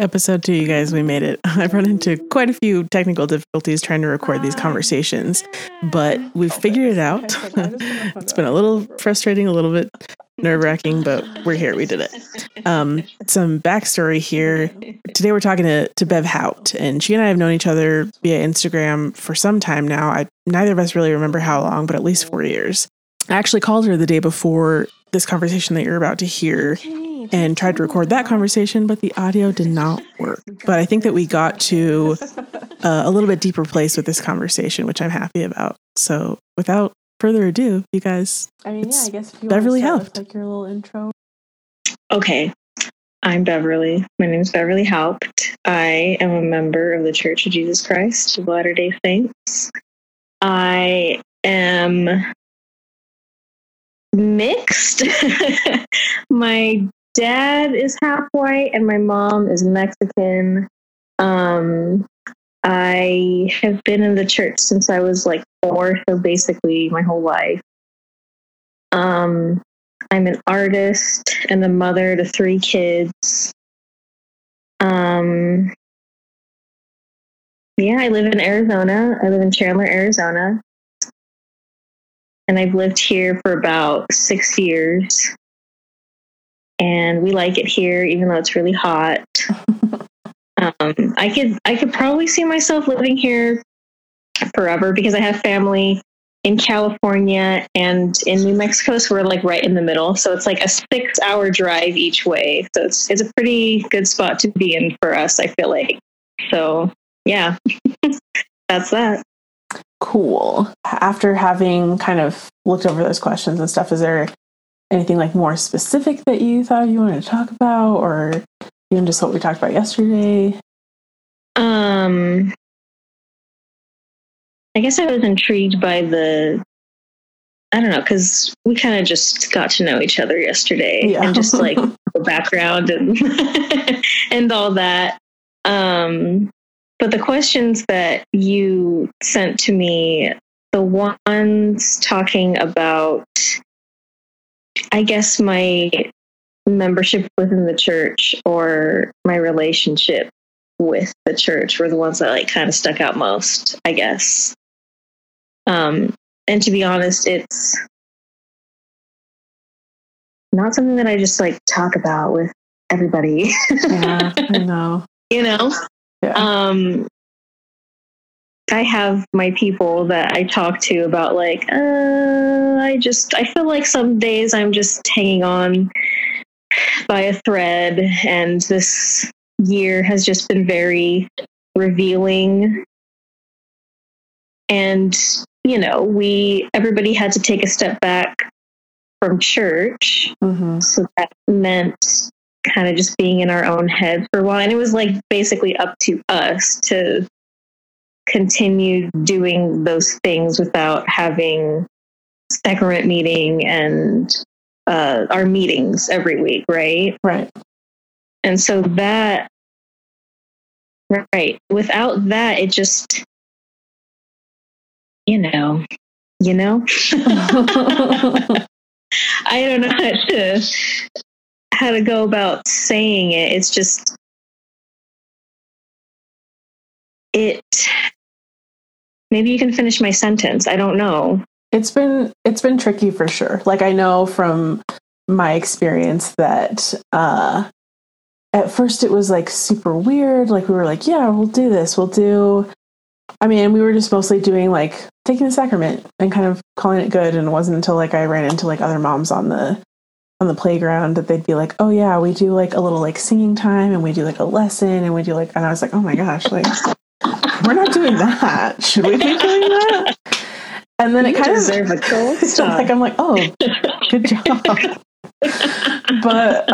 Episode 2, you guys, we made it. I've run into quite a few technical difficulties trying to record these conversations, but we've figured it out. It's been a little frustrating, a little bit nerve-wracking, but we're here. We did it. Some backstory here. Today we're talking to Bev Haupt, and she and I have known each other via Instagram for some time now. Neither of us really remember how long, but at least 4 years. I actually called her the day before this conversation that you're about to hear and tried to record that conversation, but the audio did not work. But I think that we got to a little bit deeper place with this conversation, which I'm happy about. So without further ado, you guys, I guess if you Beverly Haupt. Like your little intro. Okay. I'm Beverly. My name is Beverly Haupt. I am a member of the Church of Jesus Christ of Latter-day Saints. I am mixed. My dad is half white and my mom is Mexican. I have been in the church since I was like 4, so basically my whole life. I'm an artist and a mother to 3 kids. I live in Arizona. I live in Chandler, Arizona. And I've lived here for about 6 years. And we like it here, even though it's really hot. I could probably see myself living here forever because I have family in California and in New Mexico. So we're like right in the middle. So it's like a 6-hour drive each way. So it's a pretty good spot to be in for us, I feel like. So yeah, that's that. Cool. After having kind of looked over those questions and stuff, is there anything like more specific that you thought you wanted to talk about, or even just what we talked about yesterday? I guess I was intrigued by because we kind of just got to know each other yesterday and just like the background and and all that. But the questions that you sent to me, the ones talking about, I guess, my membership within the church or my relationship with the church were the ones that like kind of stuck out most, I guess. And to be honest, it's not something that I just like talk about with everybody. Yeah, I know. You know? Yeah. I have my people that I talk to about like, I feel like some days I'm just hanging on by a thread, and this year has just been very revealing. And, everybody had to take a step back from church. Mm-hmm. So that meant kind of just being in our own heads for a while. And it was like basically up to us to continue doing those things without having sacrament meeting and our meetings every week. Right. Right. And so that, right. Without that, it just, I don't know how to go about saying it. It's just, maybe you can finish my sentence. I don't know. It's been tricky for sure. Like, I know from my experience that, at first it was like super weird. Like, we were like, yeah, we'll do this. We were just mostly doing like taking the sacrament and kind of calling it good. And it wasn't until like I ran into like other moms on the playground that they'd be like, oh yeah, we do like a little like singing time, and we do like a lesson, and we do like, and I was like, oh my gosh, like we're not doing that. Should we be doing that? And then you deserve a cold stop. Like, I'm like, oh, good job. But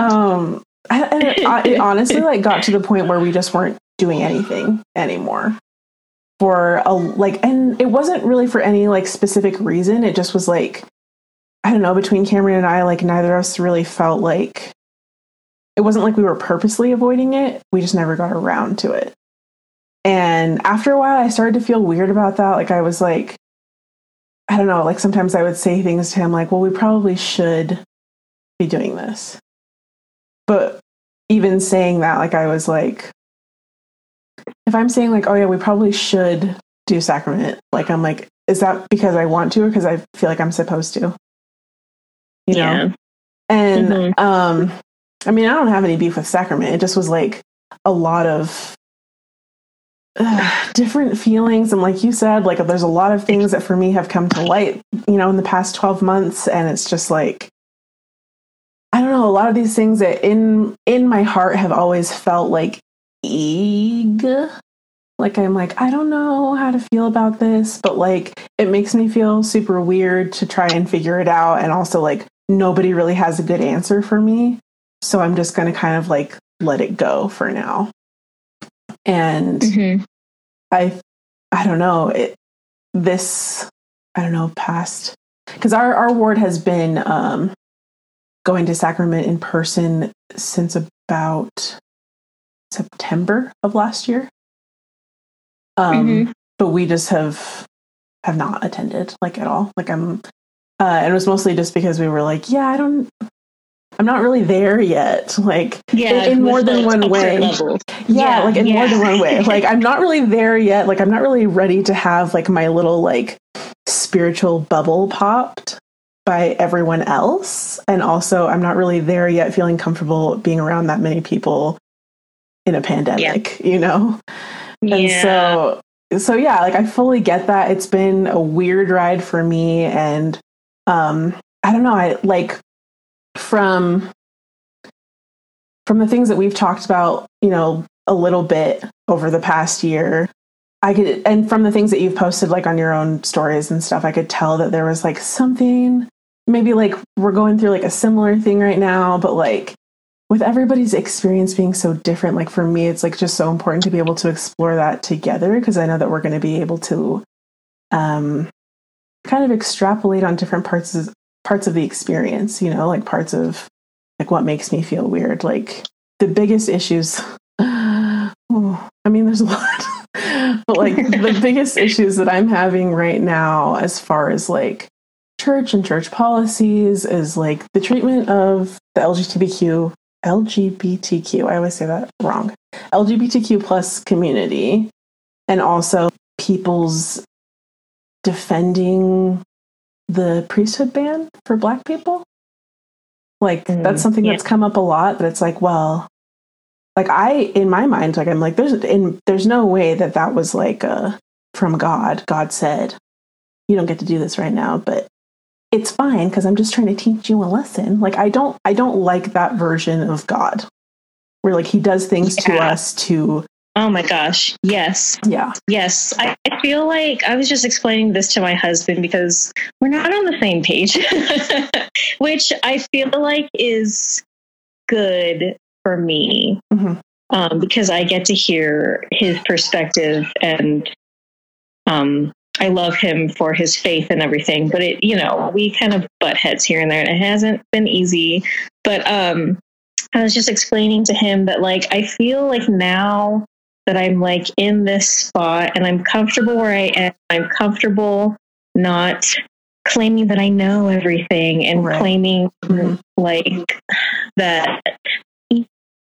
it honestly like got to the point where we just weren't doing anything anymore and it wasn't really for any like specific reason. It just was like, I don't know, between Cameron and I, like neither of us really felt like, it wasn't like we were purposely avoiding it. We just never got around to it. And after a while I started to feel weird about that. Like I was like, I don't know, like sometimes I would say things to him like, well, we probably should be doing this. But even saying that, like I was like, if I'm saying like, oh yeah, we probably should do sacrament, like I'm like, is that because I want to or because I feel like I'm supposed to? You know? And I mean, I don't have any beef with sacrament. It just was like a lot of different feelings. And like you said, like there's a lot of things that for me have come to light, you know, in the past 12 months. And it's just like, I don't know, a lot of these things that in my heart have always felt like eeg. Like I'm like, I don't know how to feel about this, but like it makes me feel super weird to try and figure it out. And also like nobody really has a good answer for me. So I'm just going to kind of like let it go for now. And I don't know, past, because our ward has been going to sacrament in person since about September of last year. But we just have not attended like at all. Like I'm, and it was mostly just because we were like, yeah, I'm not really there yet. Like in more than one way. Yeah. Like in more than one way. Like I'm not really there yet. Like I'm not really ready to have like my little like spiritual bubble popped by everyone else. And also I'm not really there yet feeling comfortable being around that many people in a pandemic, you know? And so yeah, like I fully get that. It's been a weird ride for me. And I don't know, I like from the things that we've talked about, you know, a little bit over the past year, I could, and from the things that you've posted like on your own stories and stuff, I could tell that there was like something, maybe like we're going through like a similar thing right now, but like with everybody's experience being so different, like for me, it's like just so important to be able to explore that together, because I know that we're going to be able to kind of extrapolate on different parts of the experience, you know, like parts of like what makes me feel weird. Like the biggest issues, I mean, there's a lot, but like the biggest issues that I'm having right now, as far as like church and church policies, is like the treatment of the LGBTQ, I always say that wrong, LGBTQ+ community, and also people's defending the priesthood ban for Black people. Like that's something that's come up a lot, that it's like, well, like in my mind, like I'm like, there's no way that was like from God. God said, you don't get to do this right now, but it's fine because I'm just trying to teach you a lesson. Like I don't like that version of God, where like he does things to us to. Oh my gosh! Yes. Yeah. Yes. I feel like I was just explaining this to my husband because we're not on the same page, which I feel like is good for me because I get to hear his perspective, and I love him for his faith and everything, but it, you know, we kind of butt heads here and there, and it hasn't been easy. But I was just explaining to him that, like, I feel like now that I'm like in this spot and I'm comfortable where I am, I'm comfortable not claiming that I know everything and claiming like that, you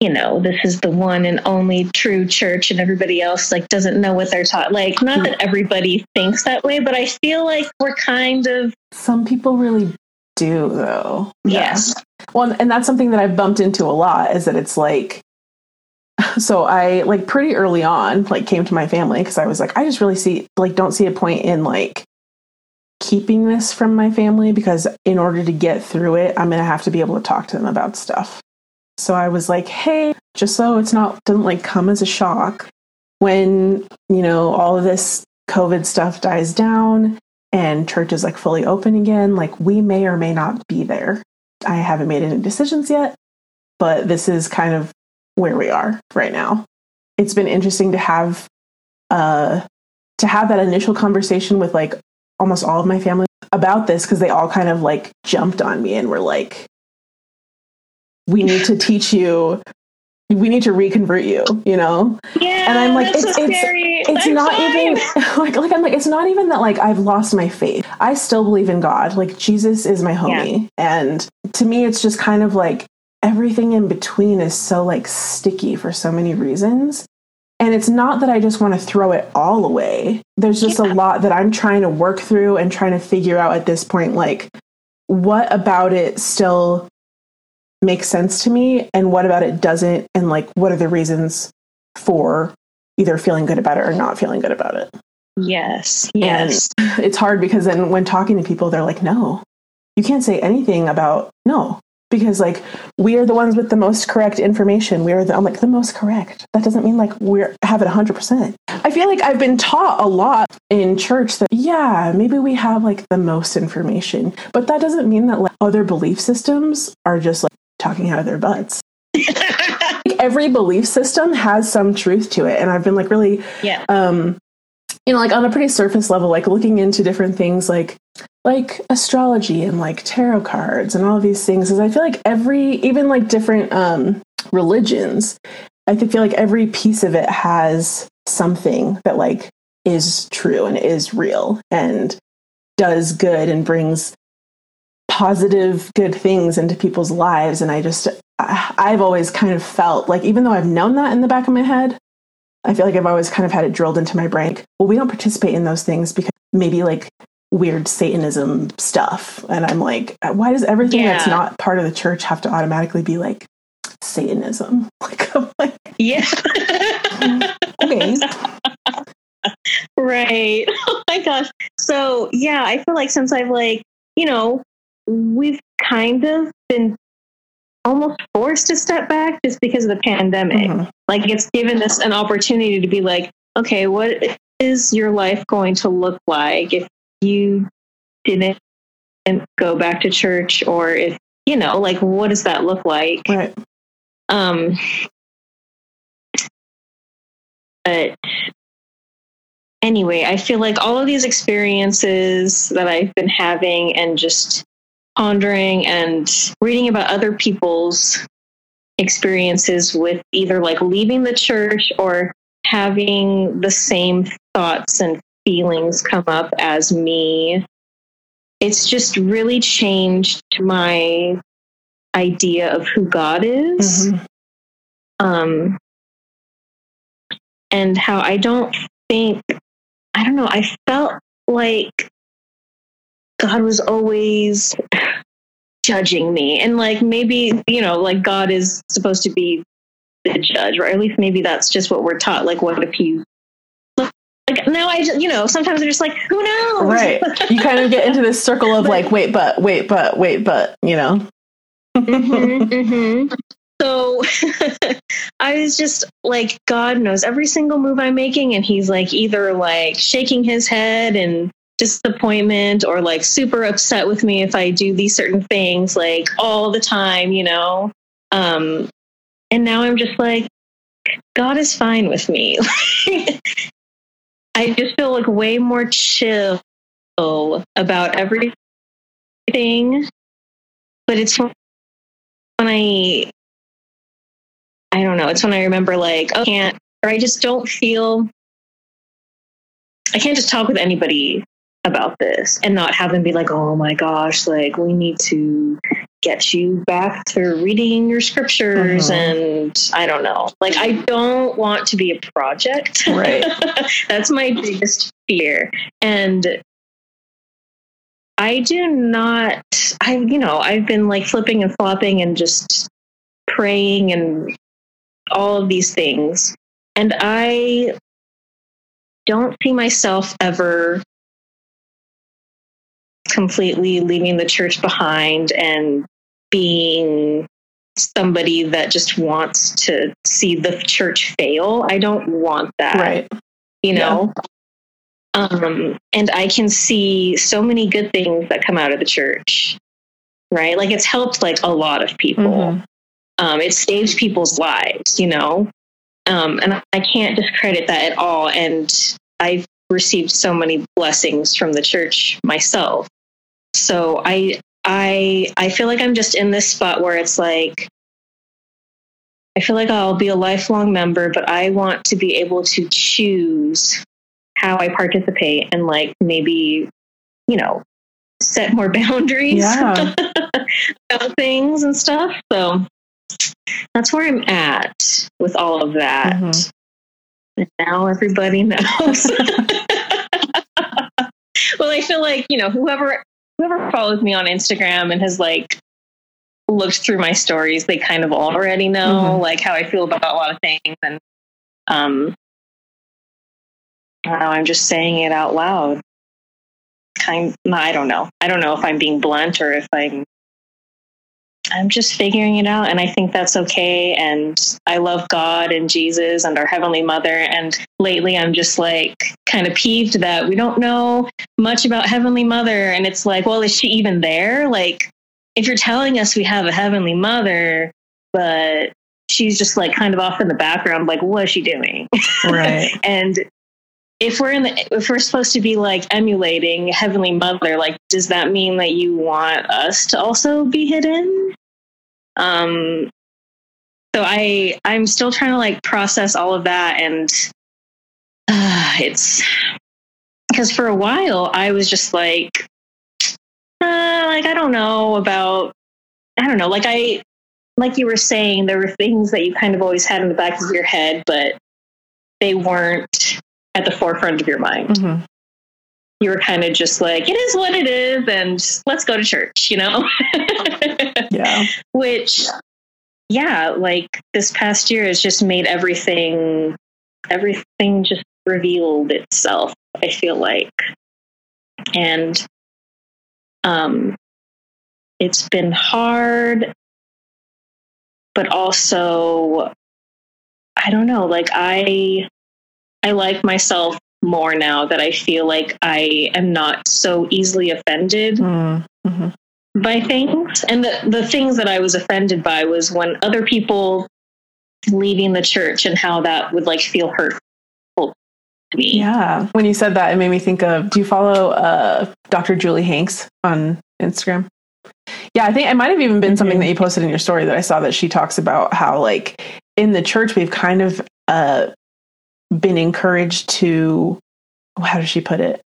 know, this is the one and only true church, and everybody else like doesn't know what they're taught. Like, not that everybody thinks that way, but I feel like we're kind of. Some people really do, though. Yes. Yeah. Well, and that's something that I've bumped into a lot, is that it's like, so I like pretty early on, like came to my family because I was like, I just really don't see a point in like keeping this from my family, because in order to get through it, I'm going to have to be able to talk to them about stuff. So I was like, hey, just so it's doesn't like come as a shock when, you know, all of this COVID stuff dies down and church is like fully open again, like we may or may not be there. I haven't made any decisions yet, but this is kind of where we are right now. It's been interesting to have that initial conversation with like almost all of my family about this, because they all kind of like jumped on me and were like, we need to teach you, we need to reconvert you, you know? Yeah. And I'm like, it's not even like I'm like, it's not even that like I've lost my faith. I still believe in God. Like Jesus is my homie. Yeah. And to me, it's just kind of like everything in between is so like sticky for so many reasons. And it's not that I just want to throw it all away. There's just a lot that I'm trying to work through and trying to figure out at this point, like, what about it still makes sense to me and what about it doesn't, and like, what are the reasons for either feeling good about it or not feeling good about it. Yes. And it's hard because then when talking to people, they're like, no, you can't say anything about no, because like, we are the ones with the most correct information. I'm like, the most correct. That doesn't mean like have it 100%. I feel like I've been taught a lot in church that, yeah, maybe we have like the most information, but that doesn't mean that like other belief systems are just like talking out of their butts. Like, every belief system has some truth to it. And I've been like really, you know, like on a pretty surface level, like looking into different things like astrology and like tarot cards and all of these things, is I feel like even like different religions, I feel like every piece of it has something that like is true and is real and does good and brings positive good things into people's lives. And I've always kind of felt like, even though I've known that in the back of my head, I feel like I've always kind of had it drilled into my brain. Well, we don't participate in those things because maybe like weird Satanism stuff. And I'm like, why does everything that's not part of the church have to automatically be like Satanism? Like, I'm like, yeah. Okay. Right. Oh my gosh. So yeah, I feel like since I've like, you know, we've kind of been almost forced to step back just because of the pandemic. Mm-hmm. Like, it's given us an opportunity to be like, okay, what is your life going to look like if you didn't go back to church, or if, you know, like, what does that look like? Right. But anyway, I feel like all of these experiences that I've been having and just pondering and reading about other people's experiences with either like leaving the church or having the same thoughts and feelings come up as me, it's just really changed my idea of who God is, and how I felt like God was always judging me. And like, maybe, you know, like God is supposed to be the judge, or at least maybe that's just what we're taught. Like, what if you, like, now I just, you know, sometimes I'm just like, who knows? Right. You kind of get into this circle of like, wait, but, you know. So I was just like, God knows every single move I'm making. And he's like, either like shaking his head and disappointment, or like super upset with me if I do these certain things like all the time, you know. And now I'm just like, God is fine with me. I just feel like way more chill about everything. But it's when I don't know, it's when I remember like, oh, I can't just talk with anybody about this and not have them be like, oh my gosh, like, we need to get you back to reading your scriptures. And I don't know, like, I don't want to be a project. Right. That's my biggest fear. And I do not, I've been like flipping and flopping and just praying and all of these things. And I don't see myself ever completely leaving the church behind and being somebody that just wants to see the church fail. I don't want that. Right. You know? Yeah. And I can see so many good things that come out of the church, right? Like, it's helped like a lot of people. It saved people's lives, you know? And I can't discredit that at all. And I've received so many blessings from the church myself. So I feel like I'm just in this spot where it's like, I feel like I'll be a lifelong member, but I want to be able to choose how I participate and like, maybe, you know, set more boundaries about things and stuff. So that's where I'm at with all of that. And now everybody knows. Well, I feel like, you know, whoever follows me on Instagram and has like looked through my stories, they kind of already know like how I feel about a lot of things. And I'm just saying it out loud. I don't know. I don't know if I'm being blunt or if I'm just figuring it out. And I think that's okay. And I love God and Jesus and our Heavenly Mother. And lately I'm just like kind of peeved that we don't know much about Heavenly Mother. And it's like, well, is she even there? Like, if you're telling us we have a Heavenly Mother, but she's just like kind of off in the background, like, what is she doing? Right. And if we're supposed to be like emulating Heavenly Mother, like, does that mean that you want us to also be hidden? So I'm still trying to like process all of that. And it's because for a while I was just like, I don't know. Like you were saying, there were things that you kind of always had in the back of your head, but they weren't at the forefront of your mind. Mm-hmm. You were kind of just like, it is what it is, and let's go to church, you know? Yeah. Which, yeah, like this past year has just made everything just revealed itself, I feel like. And it's been hard, but also, I don't know, like I like myself more now that I feel like I am not so easily offended by things. And the things that I was offended by was when other people leaving the church and how that would like feel hurtful to me. Yeah. When you said that, it made me think of, do you follow Dr. Julie Hanks on Instagram? Yeah, I think it might have even been something that you posted in your story that I saw, that she talks about how like in the church, we've kind of, been encouraged to, how does she put it?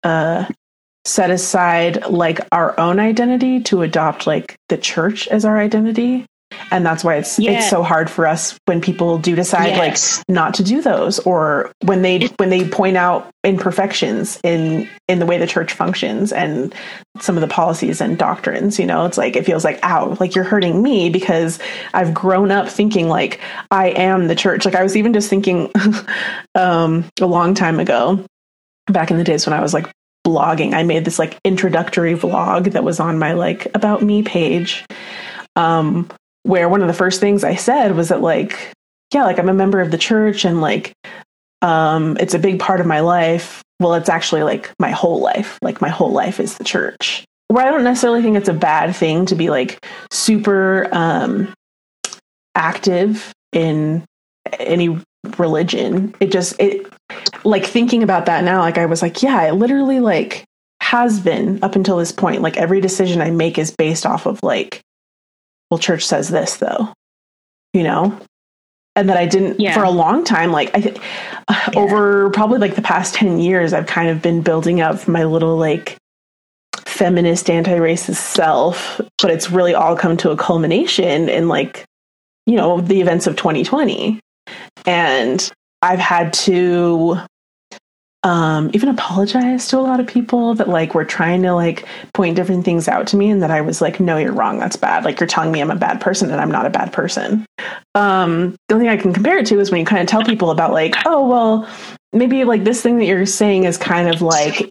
Set aside like our own identity to adopt like the church as our identity. And that's why it's so hard for us when people do decide like not to do those, or when they point out imperfections in the way the church functions and some of the policies and doctrines, you know, it's like, it feels like, ow, like you're hurting me because I've grown up thinking like I am the church. Like I was even just thinking a long time ago, back in the days when I was like blogging, I made this like introductory vlog that was on my like about me page. Where one of the first things I said was that like, yeah, like I'm a member of the church and like, it's a big part of my life. Well, it's actually like my whole life. Like my whole life is the church. Where I don't necessarily think it's a bad thing to be like super active in any religion. It like thinking about that now, like I was like, yeah, it literally like has been up until this point. Like every decision I make is based off of like, well, church says this though, you know, and that I didn't for a long time, like over probably like the past 10 years, I've kind of been building up my little like feminist anti-racist self, but it's really all come to a culmination in like, you know, the events of 2020. And I've had to even apologize to a lot of people that like were trying to like point different things out to me, and that I was like, no, you're wrong. That's bad. Like you're telling me I'm a bad person, and I'm not a bad person. The only thing I can compare it to is when you kind of tell people about like, oh, well, maybe like this thing that you're saying is kind of like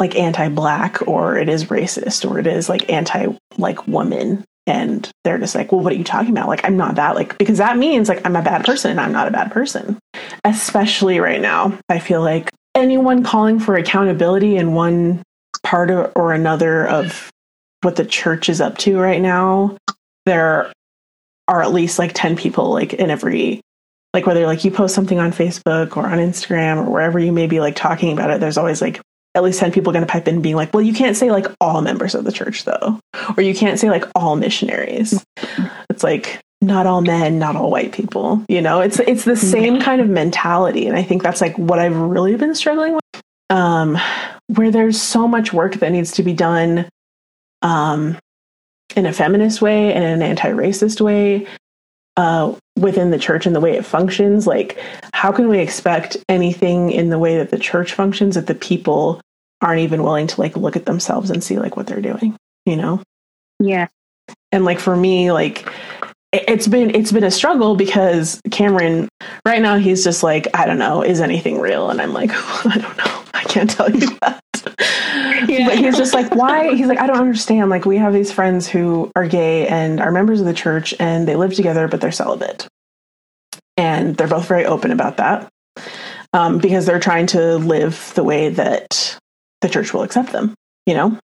anti-black, or it is racist, or it is like anti like woman. And they're just like, well, what are you talking about? Like, I'm not that, like, because that means like I'm a bad person, and I'm not a bad person, especially right now. I feel like anyone calling for accountability in one part or another of what the church is up to right now, there are at least like 10 people like in every, like whether like you post something on Facebook or on Instagram or wherever you may be like talking about it, there's always like at least 10 people going to pipe in being like, well, you can't say like all members of the church though, or you can't say like all missionaries. It's like, not all men, not all white people, you know, it's the same kind of mentality. And I think that's like what I've really been struggling with, where there's so much work that needs to be done, in a feminist way and an anti-racist way, within the church and the way it functions. Like, how can we expect anything in the way that the church functions if the people aren't even willing to like look at themselves and see like what they're doing, you know? Yeah. And like, for me, like it's been a struggle because Cameron right now, he's just like, I don't know, is anything real? And I'm like, I don't know. I can't tell you that. Yeah. But he's just like, why? He's like, I don't understand. Like, we have these friends who are gay and are members of the church and they live together, but they're celibate. And they're both very open about that because they're trying to live the way that the church will accept them, you know?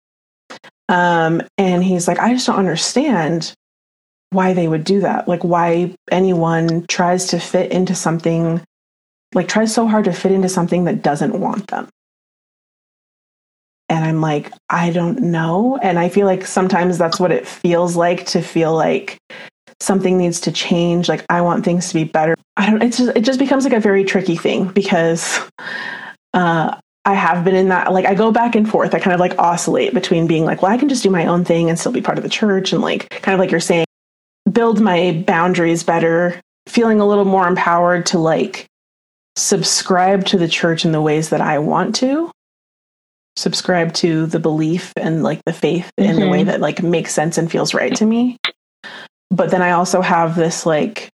And he's like, I just don't understand why they would do that. Like, why anyone tries to fit into something, like tries so hard to fit into something that doesn't want them. And I'm like, I don't know. And I feel like sometimes that's what it feels like, to feel like something needs to change. Like, I want things to be better. It just becomes like a very tricky thing because I have been in that, like, I go back and forth. I kind of like oscillate between being like, well, I can just do my own thing and still be part of the church. And like, kind of like you're saying, build my boundaries better, feeling a little more empowered to like subscribe to the church in the ways that I want to subscribe to the belief and like the faith in the way that like makes sense and feels right to me. But then I also have this like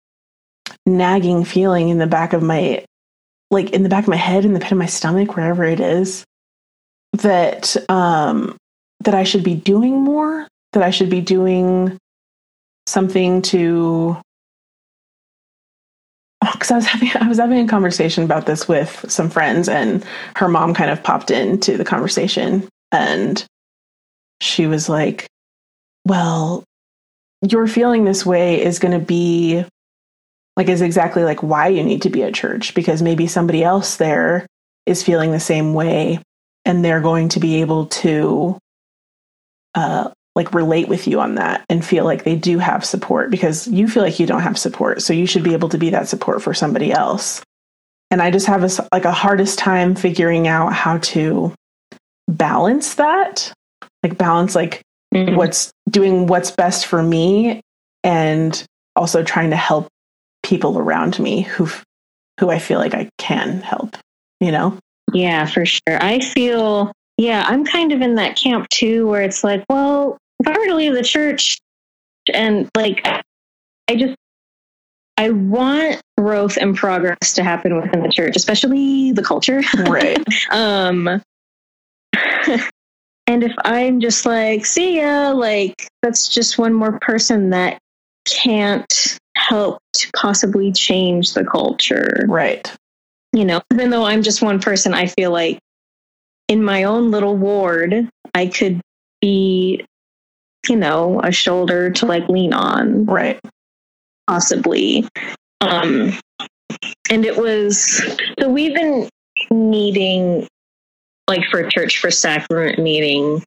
nagging feeling in the back of my head, in the pit of my stomach, wherever it is, that that I should be doing more, that I should be doing something to, because I was having a conversation about this with some friends, and her mom kind of popped into the conversation, and she was like, well, your feeling this way is going to be like, is exactly like why you need to be at church, because maybe somebody else there is feeling the same way and they're going to be able to like relate with you on that and feel like they do have support, because you feel like you don't have support. So you should be able to be that support for somebody else. And I just have a hardest time figuring out how to balance that, like balance, like what's best for me and also trying to help people around me who I feel like I can help, you know? Yeah, for sure. I'm kind of in that camp too, where it's like, well, if I were to leave the church and like, I want growth and progress to happen within the church, especially the culture. Right. And if I'm just like, see ya, like that's just one more person that can't help to possibly change the culture. Right. You know, even though I'm just one person, I feel like, in my own little ward, I could be, you know, a shoulder to like lean on. Right. Possibly. And it was, so we've been meeting like for church for sacrament meeting.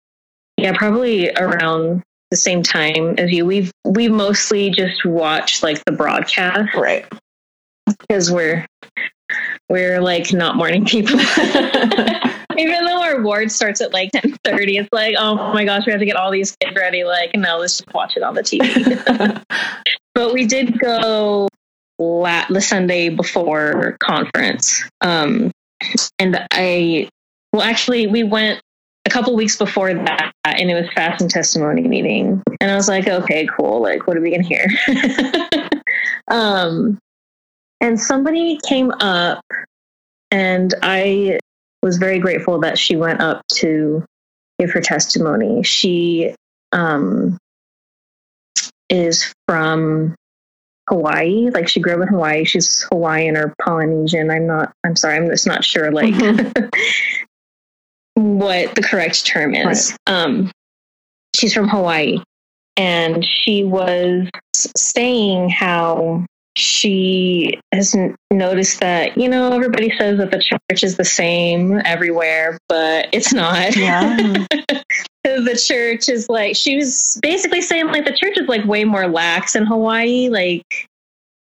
Yeah. Probably around the same time as you. We mostly just watch like the broadcast. Right. Because we're like not morning people. Even though our ward starts at like 10:30, it's like, oh my gosh, we have to get all these kids ready. Like, no, let's just watch it on the TV. But we did go the Sunday before conference. Actually we went a couple weeks before that, and it was fast and testimony meeting. And I was like, okay, cool. Like, what are we going to hear? And somebody came up, and I was very grateful that she went up to give her testimony. She is from Hawaii. Like, she grew up in Hawaii. She's Hawaiian or Polynesian. I'm just not sure like what the correct term is. Right. She's from Hawaii, and she was saying how she has noticed that, you know, everybody says that the church is the same everywhere, but it's not. Yeah. The church is like, she was basically saying like the church is like way more lax in Hawaii. Like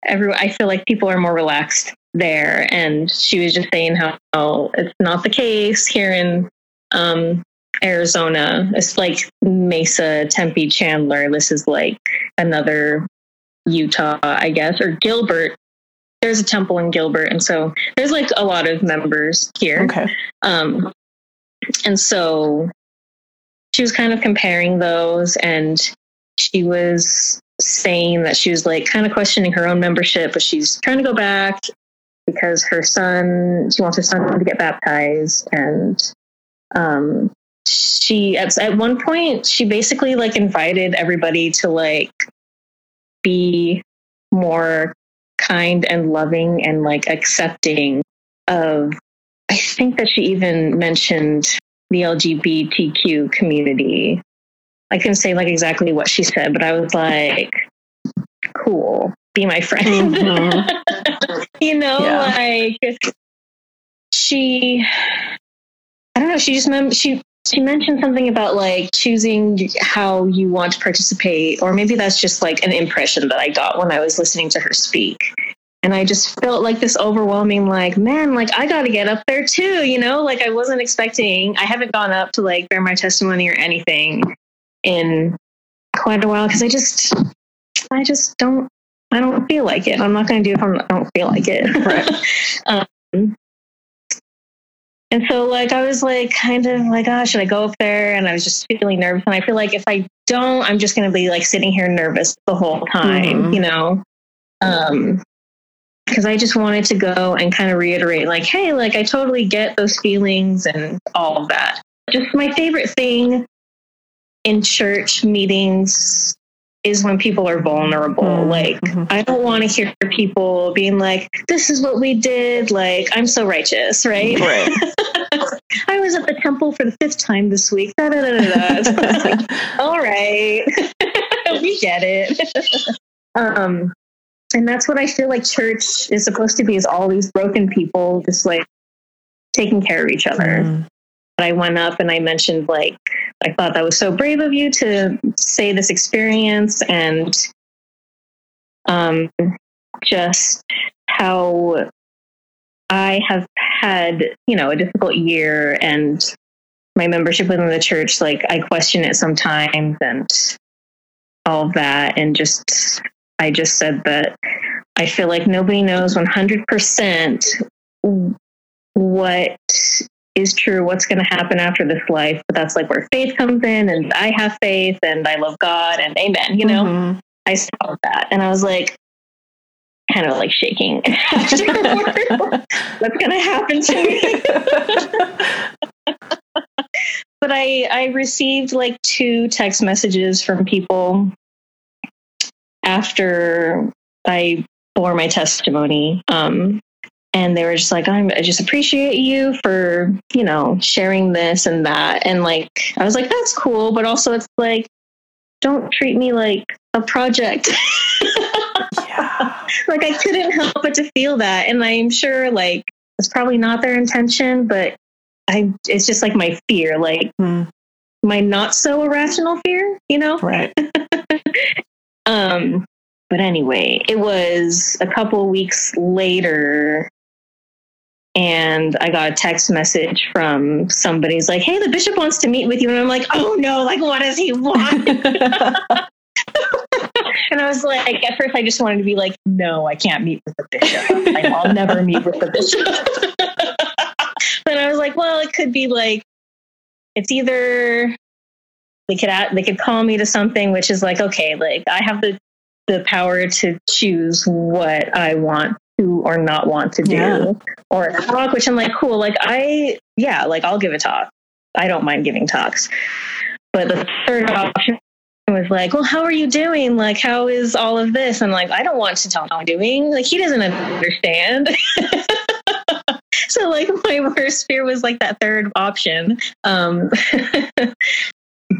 I feel like people are more relaxed there. And she was just saying how it's not the case here in Arizona. It's like Mesa, Tempe, Chandler. This is like another Utah, I guess, or Gilbert. There's a temple in Gilbert. And so there's like a lot of members here. Okay. And so she was kind of comparing those, and she was saying that she was like kind of questioning her own membership, but she's trying to go back because she wants her son to get baptized. And she, at one point, she basically like invited everybody to like be more kind and loving and like accepting of, I think that she even mentioned the LGBTQ community. I couldn't say like exactly what she said, but I was like, cool, be my friend. Mm-hmm. You know, yeah. Like she, I don't know. She just, she mentioned something about like choosing how you want to participate, or maybe that's just like an impression that I got when I was listening to her speak. And I just felt like this overwhelming, like, man, like I got to get up there too. You know, like I wasn't expecting, I haven't gone up to like bear my testimony or anything in quite a while. Cause I just I don't feel like it. I'm not going to do it if I don't feel like it. Right. And so like, I was like, kind of like, oh, should I go up there? And I was just feeling nervous. And I feel like if I don't, I'm just going to be like sitting here nervous the whole time, mm-hmm. you know? Because I just wanted to go and kind of reiterate like, hey, like I totally get those feelings and all of that. Just my favorite thing in church meetings is when people are vulnerable. Mm-hmm. Like, mm-hmm. I don't want to hear people being like, this is what we did. Like, I'm so righteous, right? I was at the temple for the 5th time this week. Da, da, da, da, da. So I was like, all right, we get it. And that's what I feel like church is supposed to be, is all these broken people just like taking care of each other. Mm. But I went up and I mentioned like, I thought that was so brave of you to say this experience, and just how I have had, you know, a difficult year, and my membership within the church, like I question it sometimes and all of that. And just, I just said that I feel like nobody knows 100% what is true, what's going to happen after this life. But that's like where faith comes in, and I have faith and I love God and amen, you know, mm-hmm. I saw that. And I was like, kind of like shaking. What's going to happen to me? But I received like 2 text messages from people after I bore my testimony. And they were just like, I just appreciate you for, you know, sharing this and that. And like, I was like, that's cool. But also it's like, don't treat me like a project. Yeah. Like I couldn't help but to feel that. And I'm sure like, it's probably not their intention, but it's just like my fear, like my not so irrational fear, you know? Right. But anyway, it was a couple weeks later, and I got a text message from somebody's like, hey, the bishop wants to meet with you. And I'm like, oh no, like, what does he want? And I was like, at first I just wanted to be like, no, I can't meet with the bishop. Like, I'll never meet with the bishop. But I was like, well, it could be like, it's either they could call me to something, which is like, okay, like I have the power to choose what I want to or not want to do, yeah. or a talk, which I'm like, cool. Like like I'll give a talk. I don't mind giving talks. But the third option was like, well, how are you doing? Like, how is all of this? I'm like, I don't want to tell him how I'm doing. Like, he doesn't understand. So like my worst fear was like that third option.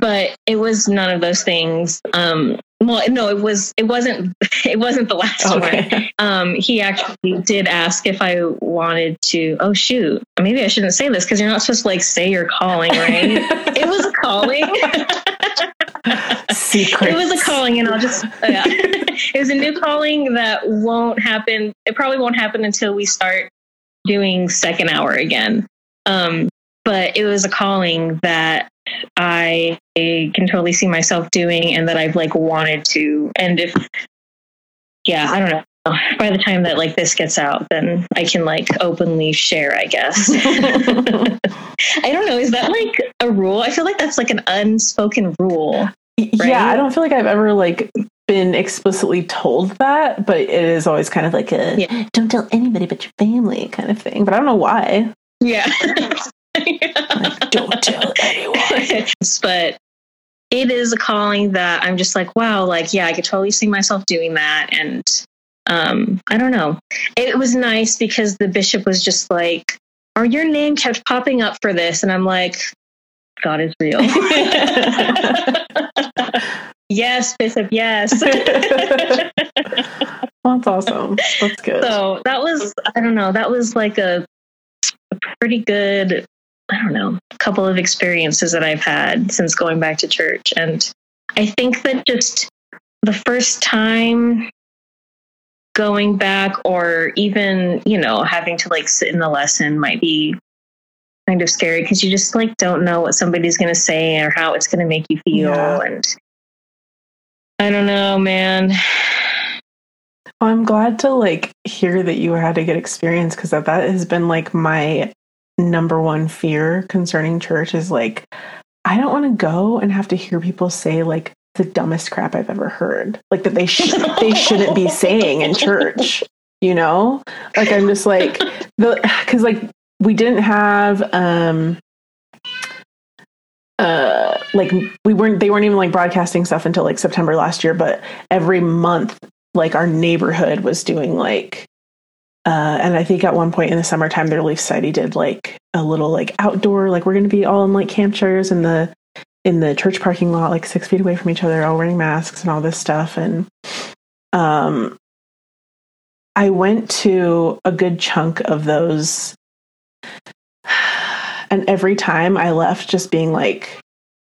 But it was none of those things. Well, no, it wasn't the last one. He actually did ask if I wanted to, oh shoot, maybe I shouldn't say this because you're not supposed to like say you're calling, right? It was a calling. Secret. It was a calling, and I'll just, yeah. It was a new calling that won't happen. It probably won't happen until we start doing second hour again. But it was a calling that I can totally see myself doing, and that I've like wanted to. And if yeah, I don't know. By the time that like this gets out, then I can like openly share, I guess. I don't know. Is that like a rule? I feel like that's like an unspoken rule. Right? Yeah, I don't feel like I've ever like been explicitly told that, but it is always kind of like a don't tell anybody but your family kind of thing. But I don't know why. Yeah. Like, don't tell anyone. But it is a calling that I'm just like, wow, like, yeah, I could totally see myself doing that. And I don't know. It was nice because the bishop was just like, "Or your name kept popping up for this," and I'm like, "God is real." Yes, bishop. Yes. That's awesome. That's good. So that was, I don't know. That was like a pretty good, I don't know, couple of experiences that I've had since going back to church, and I think that just the first time going back, or even, you know, having to like sit in the lesson might be kind of scary because you just like don't know what somebody's going to say or how it's going to make you feel. Yeah. And I don't know, man. Well, I'm glad to like hear that you had a good experience, because that has been like my number one fear concerning church is like, I don't want to go and have to hear people say like the dumbest crap I've ever heard, like that they shouldn't be saying in church, you know? Like, I'm just like, because like we didn't have like they weren't even like broadcasting stuff until like September last year, but every month like our neighborhood was doing like and I think at one point in the summertime the Relief Society did like a little like outdoor, like, we're gonna be all in like camp chairs in the church parking lot, like 6 feet away from each other, all wearing masks and all this stuff. And I went to a good chunk of those, and every time I left just being like,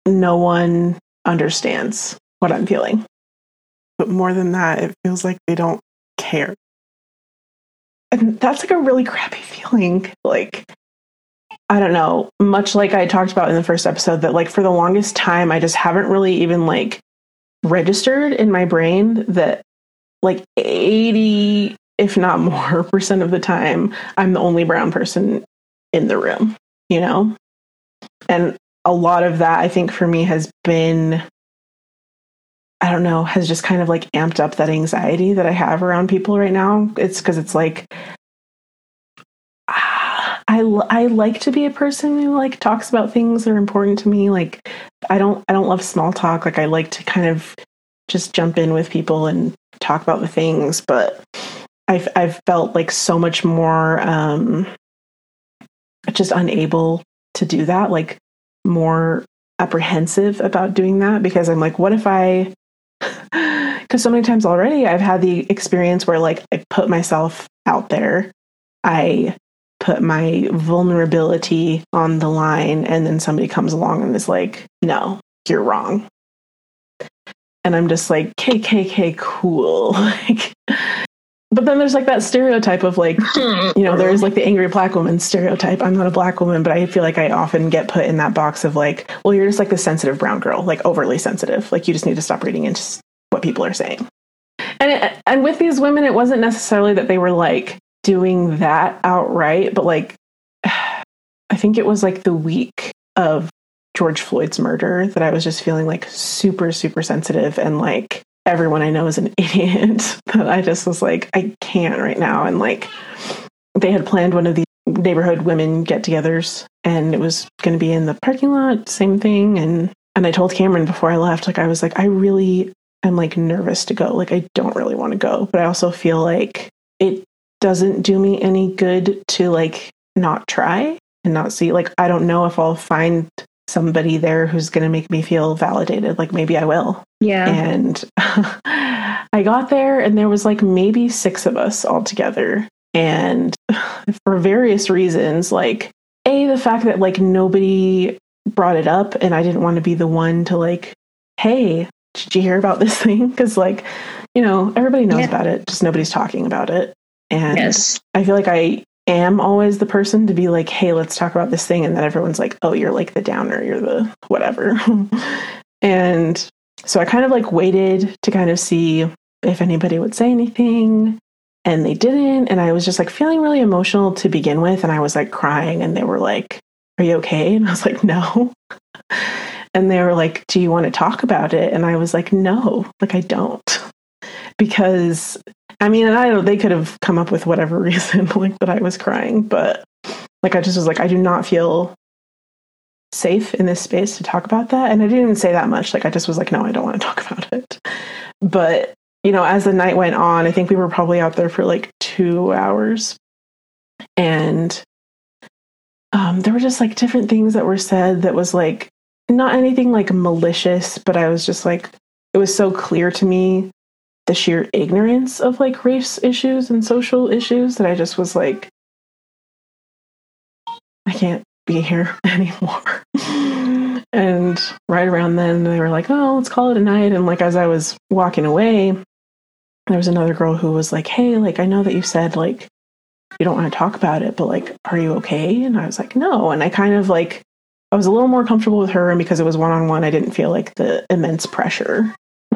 no one understands what I'm feeling. But more than that, it feels like they don't care. And that's like a really crappy feeling. Like, I don't know, much like I talked about in the first episode, that like for the longest time, I just haven't really even like registered in my brain that like 80, if not more percent of the time, I'm the only brown person in the room, you know? And a lot of that, I think for me has been, I don't know, has just kind of like amped up that anxiety that I have around people right now. It's because it's like, I like to be a person who like talks about things that are important to me. Like, I don't love small talk. Like, I like to kind of just jump in with people and talk about the things, but I've felt like so much more, just unable to do that, like more apprehensive about doing that, because I'm like, what if I, because so many times already I've had the experience where like I put myself out there. I put my vulnerability on the line, and then somebody comes along and is like, no, you're wrong. And I'm just like, KKK, cool. Like, but then there's like that stereotype of like, you know, there is like the angry black woman stereotype. I'm not a black woman, but I feel like I often get put in that box of like, well, you're just like the sensitive brown girl, like overly sensitive. Like, you just need to stop reading into what people are saying. And with these women, it wasn't necessarily that they were like doing that outright, but like I think it was like the week of George Floyd's murder that I was just feeling like super, super sensitive, and like everyone I know is an idiot. But I just was like, I can't right now. And like they had planned one of these neighborhood women get-togethers, and it was going to be in the parking lot, same thing. And I told Cameron before I left, like I was like, I really am like nervous to go. Like, I don't really want to go, but I also feel like it doesn't do me any good to like not try and not see. Like, I don't know if I'll find somebody there who's going to make me feel validated. Like, maybe I will. Yeah. And I got there, and there was like maybe six of us all together. And for various reasons, like the fact that like nobody brought it up, and I didn't want to be the one to like, hey, did you hear about this thing? Cause like, you know, everybody knows about it. Just nobody's talking about it. And yes. I feel like I am always the person to be like, hey, let's talk about this thing. And then everyone's like, oh, you're like the downer, you're the whatever. And so I kind of like waited to kind of see if anybody would say anything, and they didn't. And I was just like feeling really emotional to begin with. And I was like crying, and they were like, "Are you okay?" And I was like, "No." And they were like, "Do you want to talk about it?" And I was like, "No, like I don't," because I mean, and I know they could have come up with whatever reason like that I was crying, but like, I just was like, I do not feel safe in this space to talk about that. And I didn't even say that much. Like, I just was like, no, I don't want to talk about it. But, you know, as the night went on, I think we were probably out there for like 2 hours, and there were just like different things that were said that was like, not anything like malicious, but I was just like, it was so clear to me the sheer ignorance of like race issues and social issues that I just was like, I can't be here anymore. And right around then they were like, "Oh, let's call it a night." And like, as I was walking away, there was another girl who was like, "Hey, like, I know that you said like you don't want to talk about it, but like, are you okay?" And I was like, "No." And I kind of like, I was a little more comfortable with her, and because it was one-on-one, I didn't feel like the immense pressure.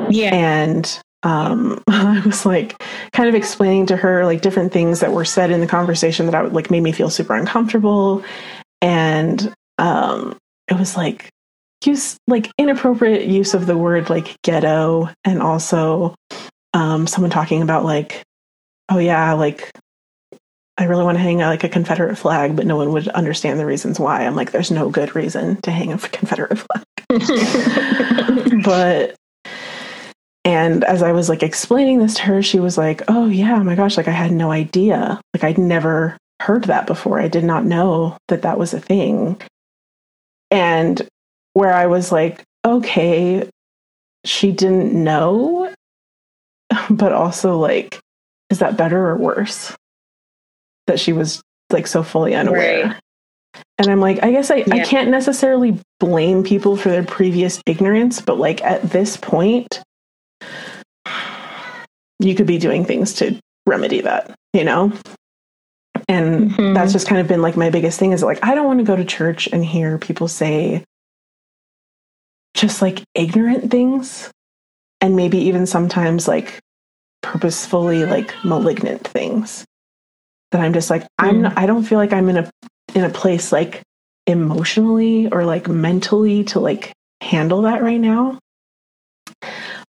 Yeah. And I was like kind of explaining to her like different things that were said in the conversation that I would like made me feel super uncomfortable. And it was like use, like inappropriate use of the word like ghetto, and also someone talking about like, "Oh yeah, like I really want to hang like a Confederate flag, but no one would understand the reasons why." I'm like, there's no good reason to hang a Confederate flag. But and as I was like explaining this to her, she was like, "Oh yeah, my gosh, like I had no idea. Like I'd never heard that before. I did not know that that was a thing." And where I was like, okay, she didn't know, but also like, is that better or worse? That she was like so fully unaware. Right. And I'm like, I guess I can't necessarily blame people for their previous ignorance, but like at this point, you could be doing things to remedy that, you know? And mm-hmm. that's just kind of been like my biggest thing is like, I don't want to go to church and hear people say just like ignorant things, and maybe even sometimes like purposefully like malignant things. That I'm just like, I don't feel like I'm in a place like emotionally or like mentally to like handle that right now.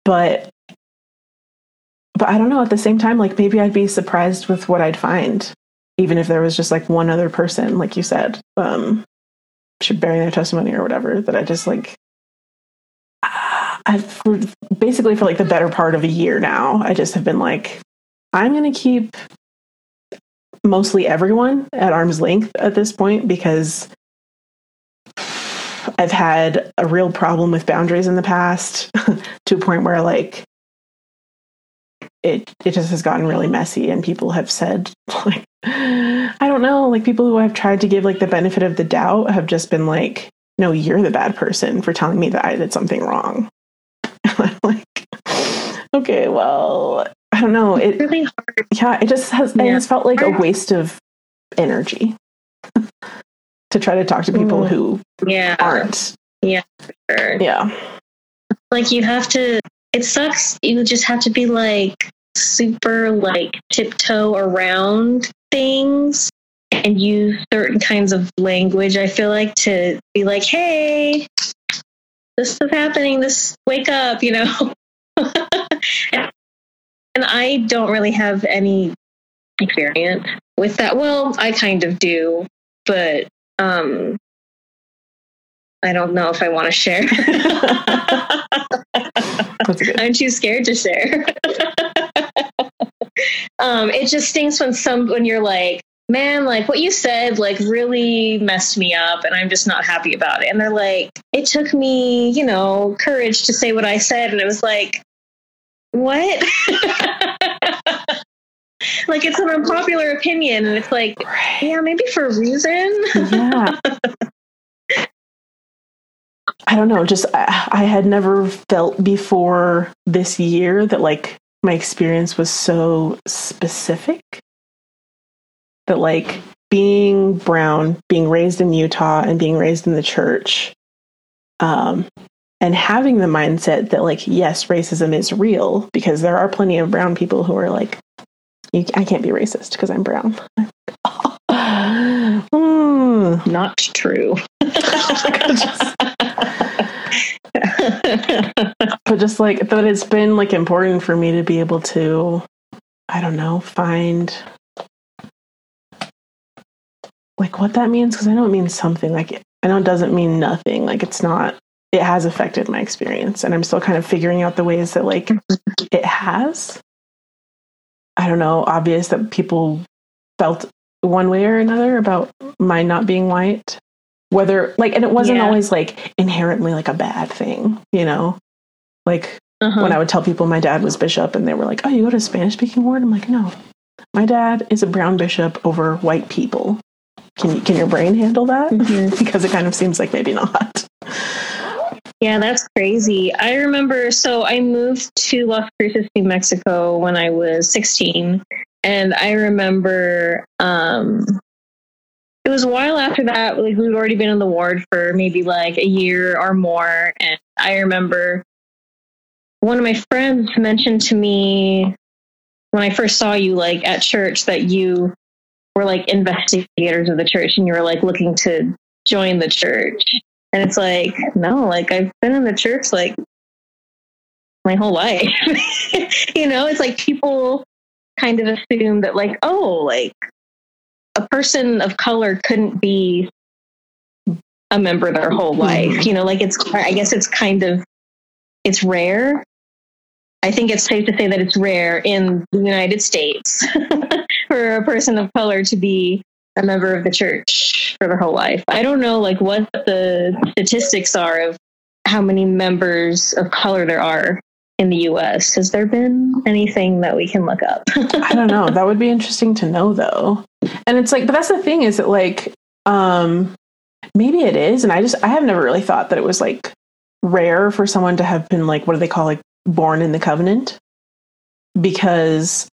But I don't know, at the same time, like maybe I'd be surprised with what I'd find, even if there was just like one other person, like you said, should bearing their testimony or whatever, that I just like, I've basically for like the better part of a year now, I just have been like, I'm going to keep mostly everyone at arm's length at this point, because I've had a real problem with boundaries in the past to a point where like it just has gotten really messy, and people have said like, I don't know, like people who I've tried to give like the benefit of the doubt have just been like, no, you're the bad person for telling me that I did something wrong. And I'm like, okay, well, I don't know. It's really hard. Yeah, it just has. Yeah. It has felt like a waste of energy to try to talk to people who aren't. Yeah, for sure. Yeah. Like you have to. It sucks. You just have to be like super like tiptoe around things and use certain kinds of language. I feel like to be like, "Hey, this is happening. This wake up," you know. And I don't really have any experience with that. Well, I kind of do, but I don't know if I want to share. I'm too scared to share. It just stings when you're like, "Man, like what you said, like really messed me up, and I'm just not happy about it." And they're like, "It took me, you know, courage to say what I said," and it was like, what? Like it's an unpopular opinion, and it's like, yeah, maybe for a reason. Yeah. I don't know. Just I had never felt before this year that like my experience was so specific. That like being brown, being raised in Utah, and being raised in the church, and having the mindset that, like, yes, racism is real, because there are plenty of brown people who are like, I can't be racist because I'm brown. Not true. But just like, but it's been like important for me to be able to, I don't know, find like what that means, because I know it means something. Like, I know it doesn't mean nothing. Like, it's not, it has affected my experience, and I'm still kind of figuring out the ways that like it has. I don't know, obvious that people felt one way or another about my not being white, whether like, and it wasn't always like inherently like a bad thing, you know, like when I would tell people my dad was bishop and they were like, oh, you go to a Spanish speaking ward? I'm like, no, my dad is a brown bishop over white people. Can your brain handle that? Because it kind of seems like maybe not. Yeah, that's crazy. I remember, so I moved to Las Cruces, New Mexico when I was 16. And I remember it was a while after that, like we'd already been in the ward for maybe like a year or more. And I remember one of my friends mentioned to me when I first saw you like at church that you were like investigators of the church and you were like looking to join the church. And it's like, no, like I've been in the church like my whole life. You know, it's like people kind of assume that like, oh, like a person of color couldn't be a member their whole life. You know, like it's, I guess it's kind of, it's rare. I think it's safe to say that it's rare in the United States for a person of color to be a member of the church for their whole life. I don't know like what the statistics are of how many members of color there are in the US. Has there been anything that we can look up? I don't know. That would be interesting to know though. And it's like, but that's the thing is that like, maybe it is. And I have never really thought that it was like rare for someone to have been like, what do they call like born in the covenant? Because,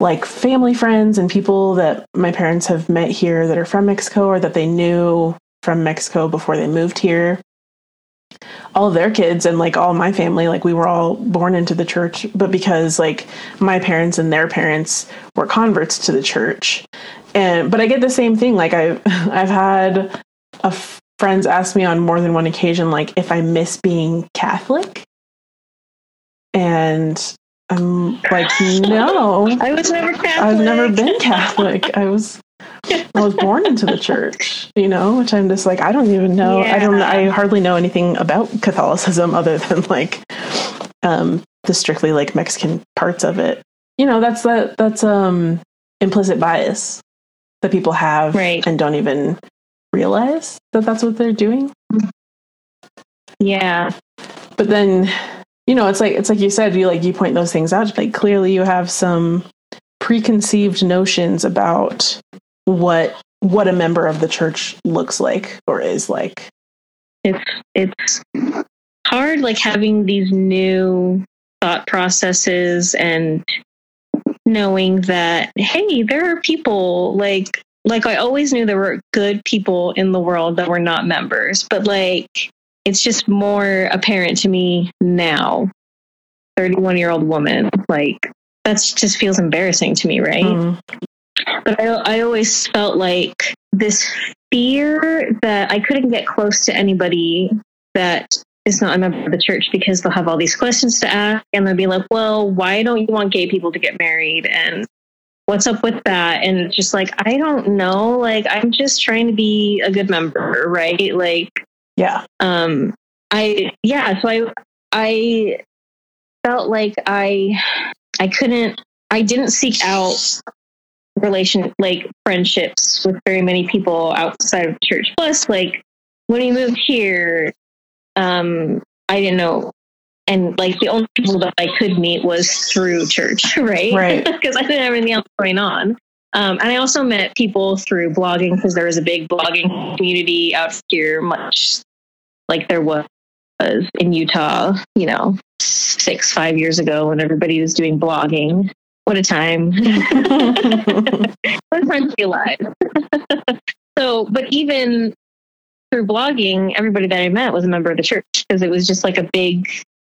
like family friends and people that my parents have met here that are from Mexico or that they knew from Mexico before they moved here, all of their kids and like all my family, like we were all born into the church, but because like my parents and their parents were converts to the church. And, but I get the same thing. Like I've had friends ask me on more than one occasion, like if I miss being Catholic, and I'm like, no, I was never Catholic. I've never been Catholic. I was born into the church, you know, which I'm just like, I don't even know. Yeah. I hardly know anything about Catholicism other than like, the strictly like Mexican parts of it. You know, that's implicit bias that people have and don't even realize that that's what they're doing. Yeah. But then, you know, it's like you said, you point those things out. Like clearly you have some preconceived notions about what a member of the church looks like or is like. It's hard, like having these new thought processes and knowing that, hey, there are people like I always knew there were good people in the world that were not members, but like, it's just more apparent to me now, 31-year-old woman, like that's just feels embarrassing to me. Right. But I always felt like this fear that I couldn't get close to anybody that is not a member of the church because they'll have all these questions to ask and they'll be like, well, why don't you want gay people to get married? And what's up with that? And it's just like, I don't know. Like, I'm just trying to be a good member. Right. Like, yeah. So I felt like I didn't seek out friendships with very many people outside of church. Plus, like when we moved here, I didn't know. And like the only people that I could meet was through church. Right. Because I didn't have anything else going on. And I also met people through blogging because there was a big blogging community out here, much like there was in Utah, you know, 5 years ago when everybody was doing blogging. What a time. What a time to be alive. So, but even through blogging, everybody that I met was a member of the church, because it was just like a big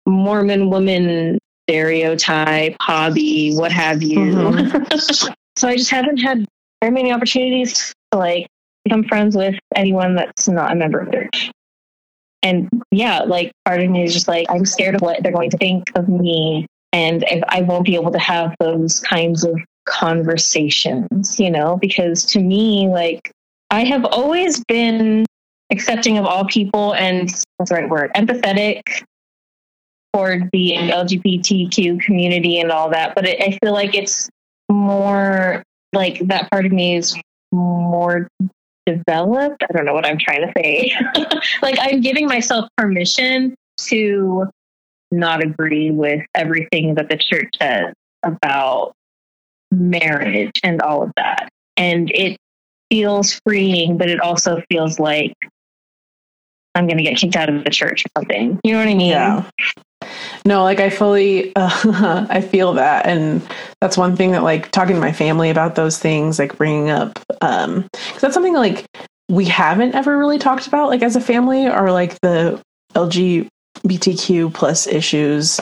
Mormon woman stereotype, hobby, what have you. Mm-hmm. So I just haven't had very many opportunities to like become friends with anyone that's not a member of the church. And yeah, like part of me is just like, I'm scared of what they're going to think of me. And if I won't be able to have those kinds of conversations, you know, because to me, like, I have always been accepting of all people and what's the right word, empathetic toward the LGBTQ community and all that. But I feel like it's more like that part of me is more developed. I don't know what I'm trying to say. Like, I'm giving myself permission to not agree with everything that the church says about marriage and all of that. And it feels freeing, but it also feels like I'm going to get kicked out of the church or something. You know what I mean? Yeah. No, like I fully, I feel that. And that's one thing that like talking to my family about those things, like bringing up, cause that's something like we haven't ever really talked about, like as a family, or like the LGBTQ+ issues,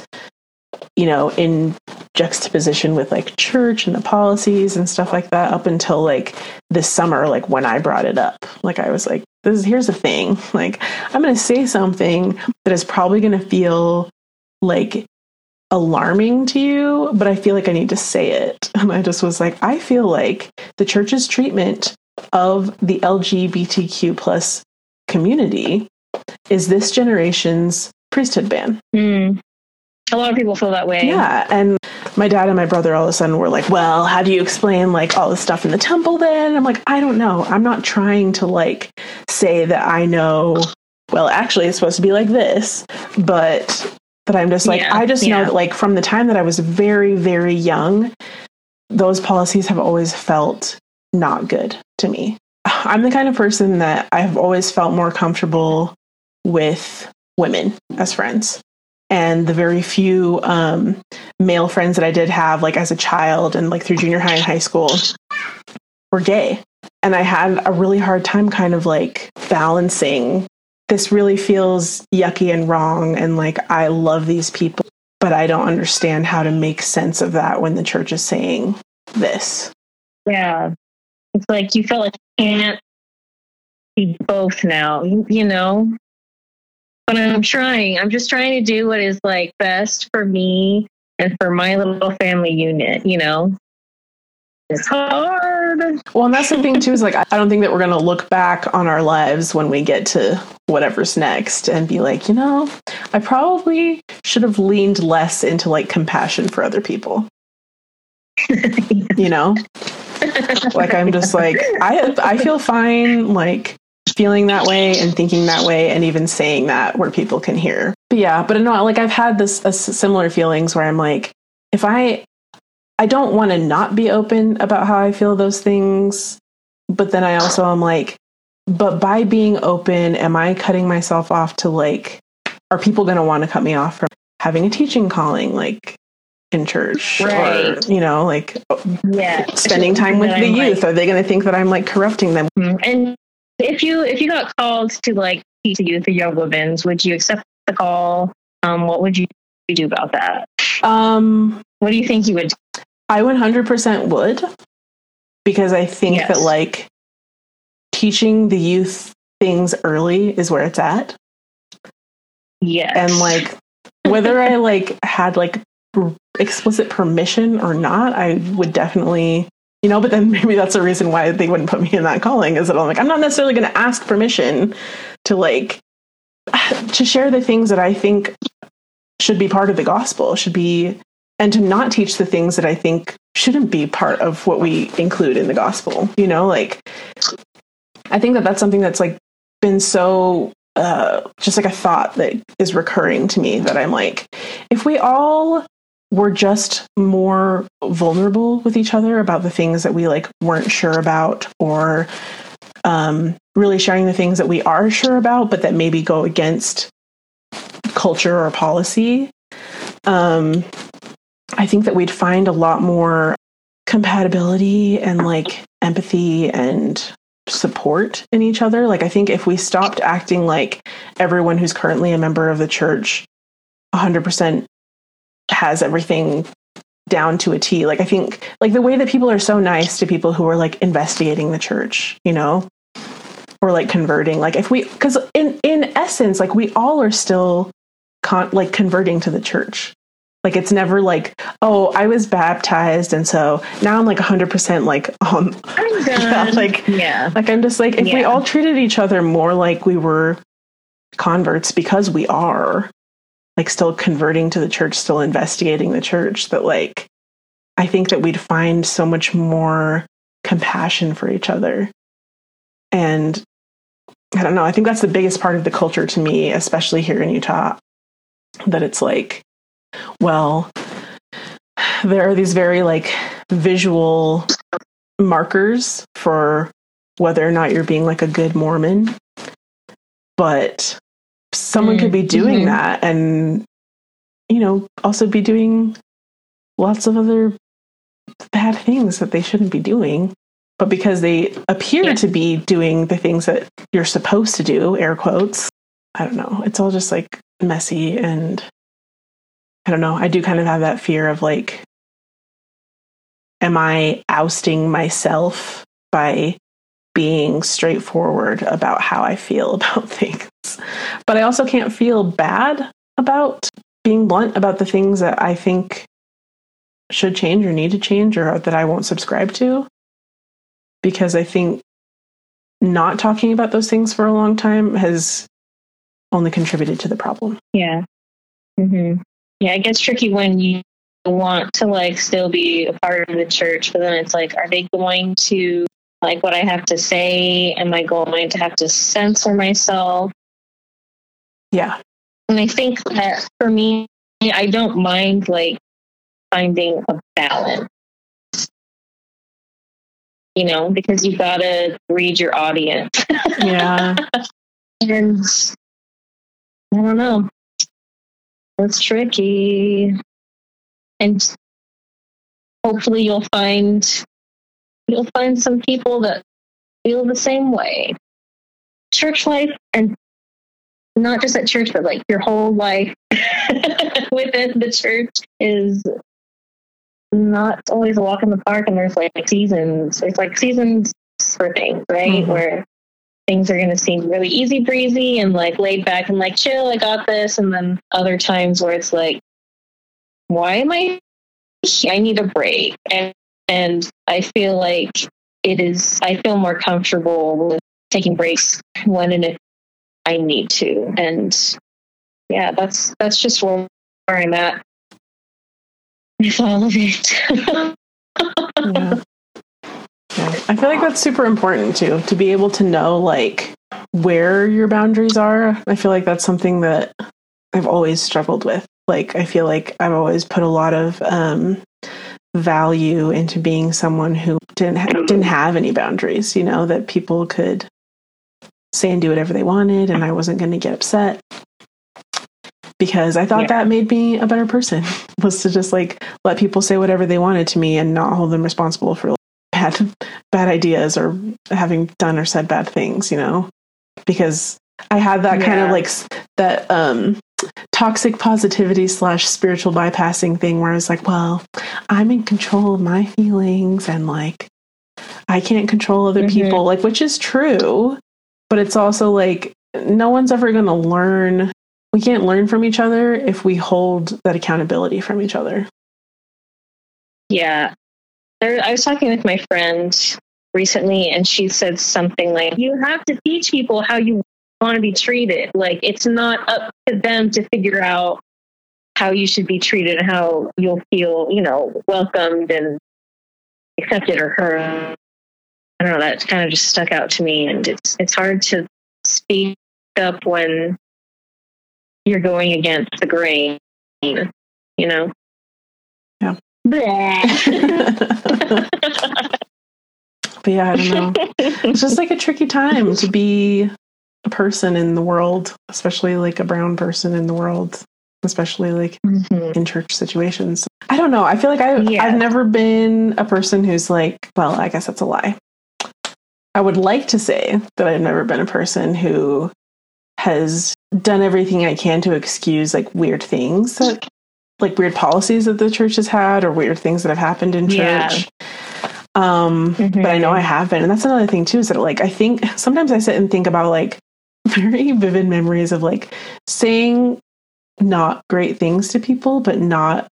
you know, in juxtaposition with like church and the policies and stuff like that, up until like this summer, like when I brought it up, like I was like, here's the thing, like I'm going to say something that is probably going to feel like alarming to you, but I feel like I need to say it. And I just was like, I feel like the church's treatment of the LGBTQ+ community is this generation's priesthood ban. Mm. A lot of people feel that way. Yeah. And my dad and my brother all of a sudden were like, well, how do you explain like all the stuff in the temple then? I'm like, I don't know. I'm not trying to like say that I know, well, actually it's supposed to be like this, but that I'm just like, I just know that like from the time that I was very, very young, those policies have always felt not good to me. I'm the kind of person that I've always felt more comfortable with women as friends. And the very few male friends that I did have, like as a child and like through junior high and high school, were gay. And I had a really hard time kind of like balancing, this really feels yucky and wrong. And like, I love these people, but I don't understand how to make sense of that when the church is saying this. Yeah. It's like, you feel like you can't be both now, you know? But I'm trying. I'm just trying to do what is like best for me and for my little family unit, you know? It's hard. Well, and that's the thing too, is like, I don't think that we're going to look back on our lives when we get to whatever's next and be like, you know, I probably should have leaned less into like compassion for other people, you know? Like, I'm just like, I feel fine, like, feeling that way and thinking that way and even saying that where people can hear. But yeah, but no, like I've had this similar feelings where I'm like, if I don't want to not be open about how I feel those things. But then I also am like, but by being open, am I cutting myself off to like, are people going to want to cut me off from having a teaching calling like in church, right? Or, you know, like spending time with the youth? Are they going to think that I'm like corrupting them? And if you got called to like teach the youth or young women, would you accept the call? What would you do about that? What do you think you would do? I 100% would, because I think that like teaching the youth things early is where it's at. Yes. And like whether I like had like explicit permission or not, I would definitely, you know, but then maybe that's the reason why they wouldn't put me in that calling, is that I'm like, I'm not necessarily going to ask permission to like, to share the things that I think should be part of the gospel, should be, and to not teach the things that I think shouldn't be part of what we include in the gospel. You know, like, I think that that's something that's like been so just like a thought that is recurring to me, that I'm like, if we all we're just more vulnerable with each other about the things that we like weren't sure about, or really sharing the things that we are sure about, but that maybe go against culture or policy. I think that we'd find a lot more compatibility and like empathy and support in each other. Like, I think if we stopped acting like everyone who's currently a member of the church 100% has everything down to a T. Like, I think like the way that people are so nice to people who are like investigating the church, you know, or like converting, like if we, cause in essence, like we all are still converting to the church. Like, it's never like, oh, I was baptized, and so now I'm like 100% like, I'm done. Yeah, like, yeah. Like, I'm just like, if we all treated each other more like we were converts, because we are like still converting to the church, still investigating the church, that like, I think that we'd find so much more compassion for each other. And I don't know, I think that's the biggest part of the culture to me, especially here in Utah, that it's like, well, there are these very like visual markers for whether or not you're being like a good Mormon, but someone could be doing that and, you know, also be doing lots of other bad things that they shouldn't be doing, but because they appear to be doing the things that you're supposed to do, air quotes, I don't know. It's all just like messy, and I don't know. I do kind of have that fear of like, am I ousting myself by being straightforward about how I feel about things? But I also can't feel bad about being blunt about the things that I think should change or need to change or that I won't subscribe to. Because I think not talking about those things for a long time has only contributed to the problem. Yeah. Mm-hmm. Yeah, it gets tricky when you want to like still be a part of the church, but then it's like, are they going to like what I have to say? Am I going to have to censor myself? Yeah. And I think that for me, I don't mind like finding a balance, you know, because you gotta read your audience. Yeah. And I don't know. It's tricky, and hopefully you'll find some people that feel the same way. Church life, and not just at church, but like your whole life within the church, is not always a walk in the park. And there's like seasons. It's like seasons for things, right? Mm-hmm. Where things are going to seem really easy breezy and like laid back and like chill, I got this. And then other times where it's like, why am I here? I need a break. And I feel like I feel more comfortable with taking breaks when and if I need to. And yeah, that's just where I'm at with all of it. Yeah. I feel like that's super important too, to be able to know like where your boundaries are. I feel like that's something that I've always struggled with. Like, I feel like I've always put a lot of value into being someone who didn't have any boundaries, you know, that people could say and do whatever they wanted, and I wasn't going to get upset, because I thought that made me a better person, was to just like let people say whatever they wanted to me and not hold them responsible for bad ideas or having done or said bad things, you know, because I had that kind of like that toxic positivity / spiritual bypassing thing where I was like, well, I'm in control of my feelings and like I can't control other people, like, which is true, but it's also like no one's ever going to learn. We can't learn from each other if we hold that accountability from each other. Yeah. I was talking with my friend recently, and she said something like, you have to teach people how you want to be treated. Like, it's not up to them to figure out how you should be treated and how you'll feel, you know, welcomed and accepted or heard. I don't know, that kind of just stuck out to me. And it's hard to speak up when you're going against the grain, you know? Yeah. But yeah, I don't know. It's just like a tricky time to be a person in the world, especially like a brown person in the world, especially like in church situations. I don't know. I feel like I've never been a person who's like, well, I guess that's a lie. I would like to say that I've never been a person who has done everything I can to excuse like weird things, that, like weird policies that the church has had or weird things that have happened in church. Yeah. But I know I have been. And that's another thing too, is that like, I think sometimes I sit and think about like very vivid memories of like saying not great things to people, but not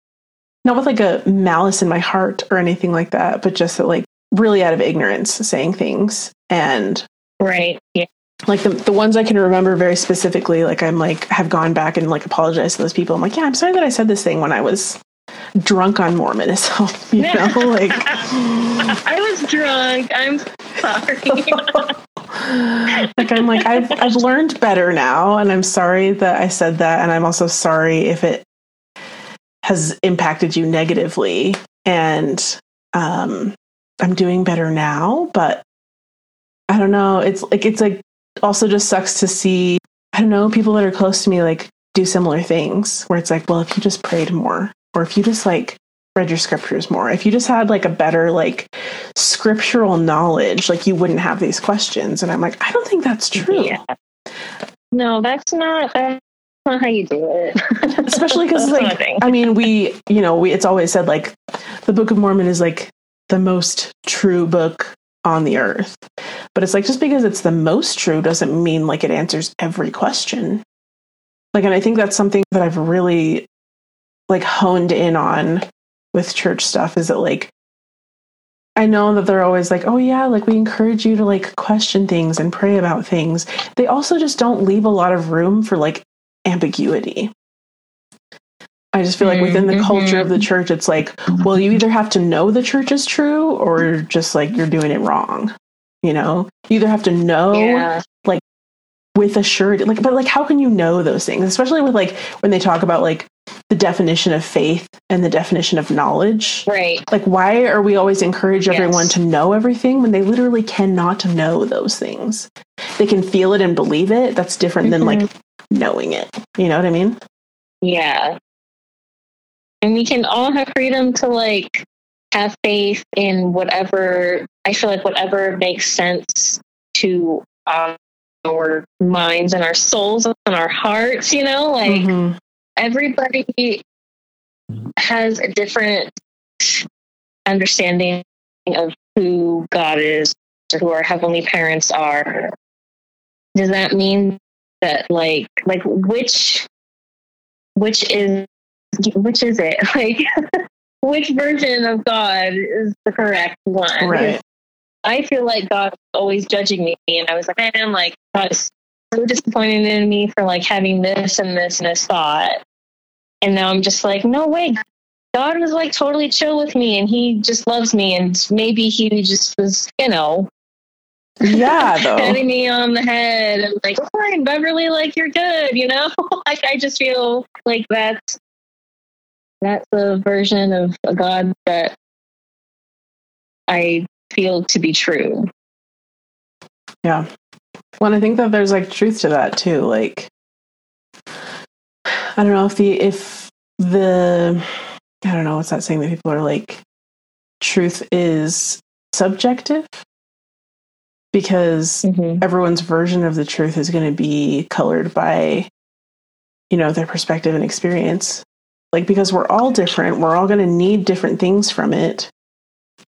with like a malice in my heart or anything like that, but just that like really out of ignorance saying things. And right. Yeah. Like the ones I can remember very specifically, like I'm like, have gone back and like apologized to those people. I'm like, yeah, I'm sorry that I said this thing when I was drunk on Mormonism, you know, like I was drunk. I'm sorry. Like I'm like, I've learned better now. And I'm sorry that I said that. And I'm also sorry if it has impacted you negatively. And, I'm doing better now, but I don't know. It's like, also just sucks to see, I don't know, people that are close to me like do similar things where it's like, well, if you just prayed more, or if you just like read your scriptures more, if you just had like a better like scriptural knowledge, like you wouldn't have these questions. And I'm like, I don't think that's true. Yeah. No, that's not how you do it. Especially because like, I mean, we it's always said like the Book of Mormon is like the most true book on the earth. But it's like, just because it's the most true doesn't mean like it answers every question. Like, and I think that's something that I've really like honed in on with church stuff, is that like, I know that they're always like, oh yeah, like we encourage you to like question things and pray about things. They also just don't leave a lot of room for like ambiguity. I just feel like within the culture of the church, it's like, well, you either have to know the church is true or just like you're doing it wrong. You know, you either have to know like with assurance, like, but like, how can you know those things? Especially with like, when they talk about like the definition of faith and the definition of knowledge, right? Like, why are we always encourage everyone to know everything when they literally cannot know those things? They can feel it and believe it. That's different than like knowing it. You know what I mean? Yeah. And we can all have freedom to like have faith in whatever, I feel like whatever makes sense to our minds and our souls and our hearts, you know, like everybody has a different understanding of who God is or who our heavenly parents are. Does that mean that like which is it? Like, which version of God is the correct one? Right. I feel like God's always judging me. And I was like, man, like, God is so disappointed in me for like having this and this and this thought. And now I'm just like, no way. God was like totally chill with me and he just loves me. And maybe he just was, you know, patting me on the head and like, fine, Beverly, like, you're good, you know? Like, I just feel like that's the version of a God that I feel to be true. Yeah. Well, and I think that there's like truth to that too. Like, I don't know if the, I don't know, what's that saying that people are like, truth is subjective, because everyone's version of the truth is going to be colored by, you know, their perspective and experience. Like, because we're all different, we're all going to need different things from it.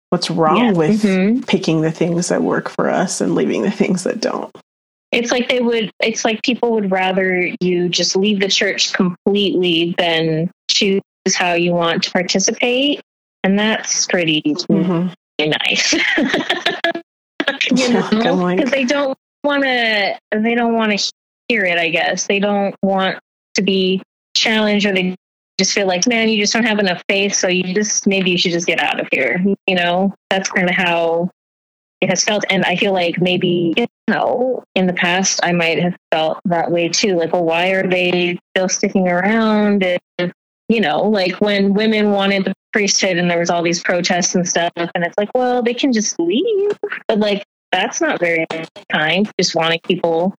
What's wrong with picking the things that work for us and leaving the things that don't? It's like people would rather you just leave the church completely than choose how you want to participate. And that's pretty nice. You know, because they don't want to hear it, I guess. They don't want to be challenged, or they just feel like, man, you just don't have enough faith, so maybe you should just get out of here. You know, that's kind of how it has felt. And I feel like maybe, you know, in the past I might have felt that way too. Like, well, why are they still sticking around? And, you know, like when women wanted the priesthood and there was all these protests and stuff, and it's like, well, they can just leave. But like, that's not very kind, just wanting people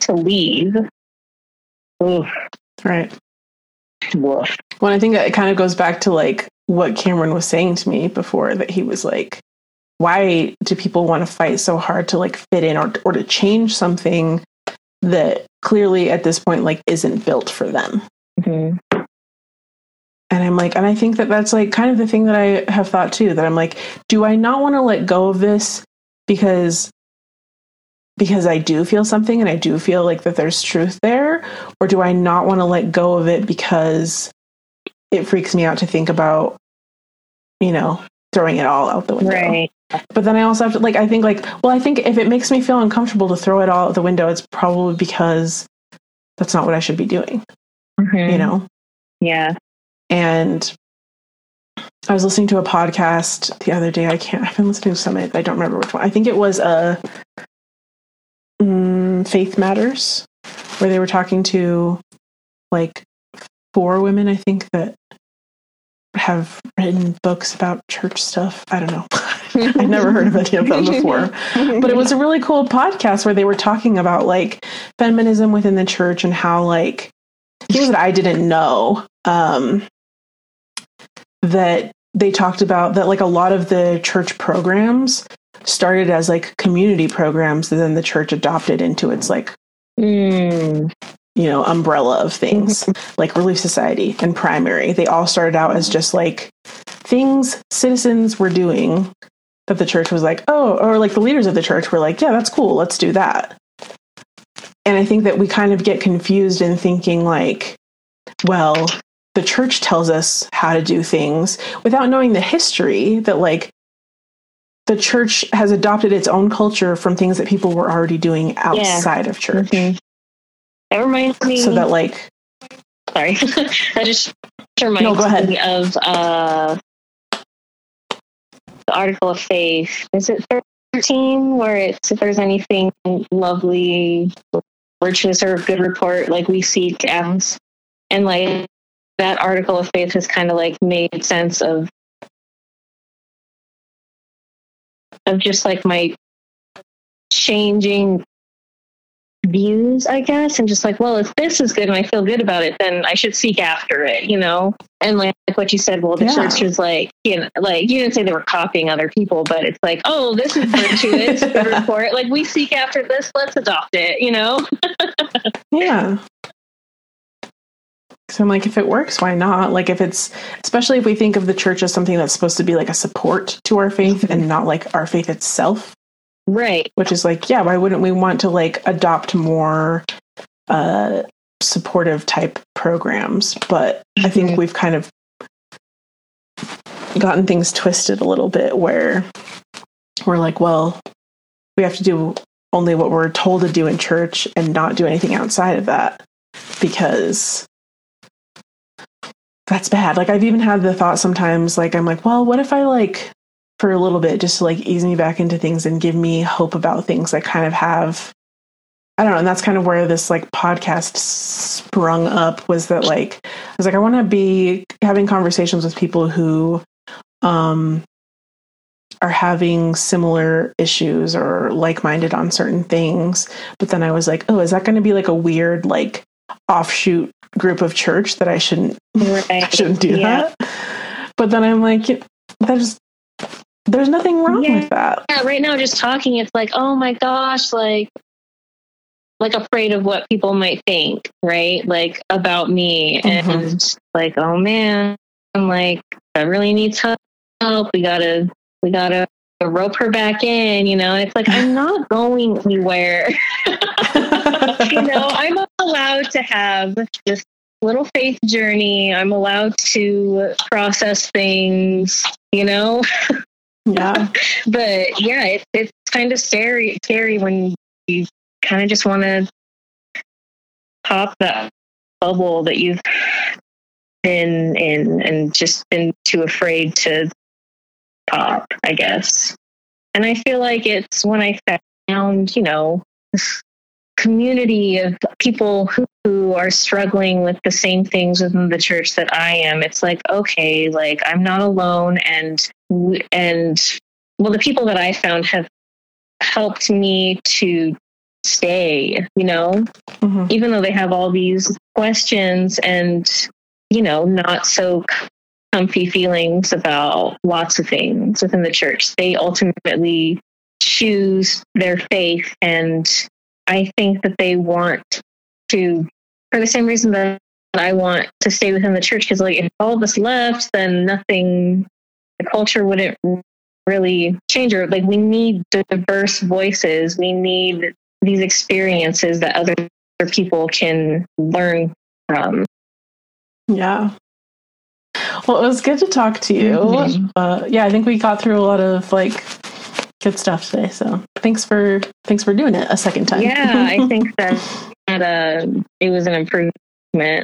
to leave. Oof. Right. Well, I think that it kind of goes back to like what Cameron was saying to me before, that he was like, why do people want to fight so hard to like fit in or to change something that clearly at this point like isn't built for them? Mm-hmm. And I'm like, and I think that that's like kind of the thing that I have thought too, that I'm like, do I not want to let go of this because I do feel something and I do feel like that there's truth there, or do I not want to let go of it because it freaks me out to think about, you know, throwing it all out the window. Right. But then I also have to like, I think like, well, I think if it makes me feel uncomfortable to throw it all out the window, it's probably because that's not what I should be doing, mm-hmm. you know? Yeah. And I was listening to a podcast the other day. I've been listening to some, I don't remember which one. I think it was Faith Matters, where they were talking to like 4 women, I think, that have written books about church stuff. I don't know. I've never heard of any of them before. But it was a really cool podcast where they were talking about like feminism within the church and how like things that I didn't know, that they talked about that like a lot of the church programs started as like community programs that then the church adopted into its like you know, umbrella of things like Relief Society and Primary. They all started out as just like things citizens were doing that the church was like, oh, or like the leaders of the church were like, yeah, that's cool, let's do that. And I think that we kind of get confused in thinking like, well, the church tells us how to do things without knowing the history that like the church has adopted its own culture from things that people were already doing outside of church. Mm-hmm. That reminds me. So that, like, sorry, that just reminds me of the Article of Faith. Is it 13, where it's if there's anything lovely, virtuous, or good report, like we seek as, and like that Article of Faith has kind of like made sense of just like my changing views, I guess, and just like, well, if this is good and I feel good about it, then I should seek after it, you know? And like what you said, well, the church is like, you know, like you didn't say they were copying other people, but it's like, oh, this is virtuous, good report. Like we seek after this, let's adopt it, you know? Yeah. So I'm like, if it works, why not? Like if it's, especially if we think of the church as something that's supposed to be like a support to our faith and not like our faith itself. Right. Which is like, yeah, why wouldn't we want to like adopt more supportive type programs? But I think we've kind of gotten things twisted a little bit where we're like, well, we have to do only what we're told to do in church and not do anything outside of that because that's bad. Like I've even had the thought sometimes, like I'm like, well, what if I like for a little bit just to like ease me back into things and give me hope about things I kind of have, I don't know. And that's kind of where this like podcast sprung up, was that like I was like, I want to be having conversations with people who are having similar issues or like-minded on certain things. But then I was like, oh, is that going to be like a weird like offshoot group of church that I shouldn't shouldn't do that? But then I'm like, that just, there's nothing wrong with that. Yeah, right now just talking, it's like, oh my gosh, like afraid of what people might think, right? Like about me and like, oh man, I'm like, that really needs help. We gotta rope her back in, you know? And it's like, I'm not going anywhere. You know, I'm allowed to have this little faith journey. I'm allowed to process things, you know? Yeah. But yeah, it's kind of scary when you kind of just want to pop that bubble that you've been in and just been too afraid to pop, I guess. And I feel like it's when I found, you know, this community of people who are struggling with the same things within the church that I am, it's like, okay, like I'm not alone. And well, the people that I found have helped me to stay, you know, even though they have all these questions and, you know, not so comfy feelings about lots of things within the church. They ultimately choose their faith, and I think that they want to, for the same reason that I want to stay within the church, because like if all of us left, then nothing, the culture wouldn't really change. Or like we need diverse voices, we need these experiences that other people can learn from. Yeah. Well, it was good to talk to you. Mm-hmm. Yeah, I think we got through a lot of like good stuff today. So thanks for doing it a second time. Yeah, I think that it was an improvement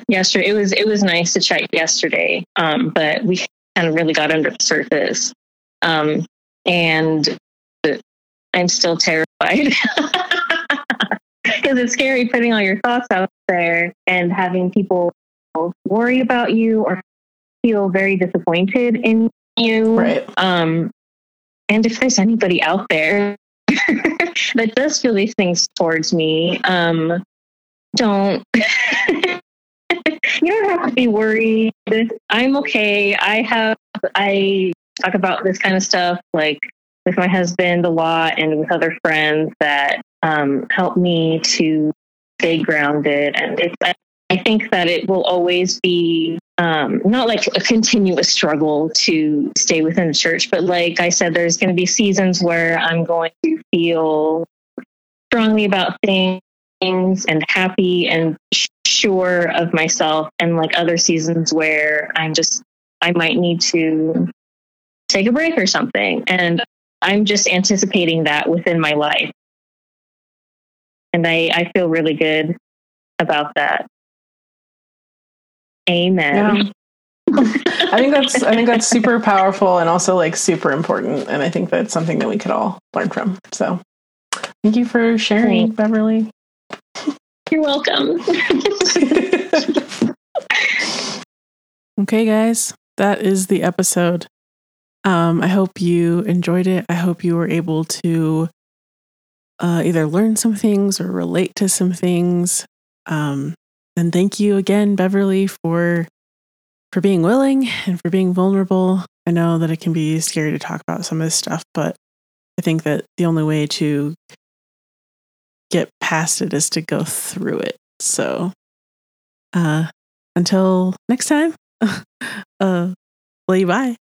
yesterday. It was nice to chat yesterday, but we kind of really got under the surface, and I'm still terrified because it's scary putting all your thoughts out there and having people worry about you or feel very disappointed in you. Right. And if there's anybody out there that does feel these things towards me, don't, you don't have to be worried. I'm okay. I talk about this kind of stuff, like with my husband a lot and with other friends that, help me to stay grounded. And I think that it will always be, not like a continuous struggle to stay within the church, but like I said, there's going to be seasons where I'm going to feel strongly about things and happy and sure of myself, and like other seasons where I might need to take a break or something. And I'm just anticipating that within my life. And I feel really good about that. Amen. Yeah. I think that's super powerful and also like super important. And I think that's something that we could all learn from. So thank you for sharing, Beverly. You're welcome. Okay, guys, that is the episode. I hope you enjoyed it. I hope you were able to either learn some things or relate to some things. And thank you again, Beverly, for being willing and for being vulnerable. I know that it can be scary to talk about some of this stuff, but I think that the only way to get past it is to go through it. So until next time, love you, bye.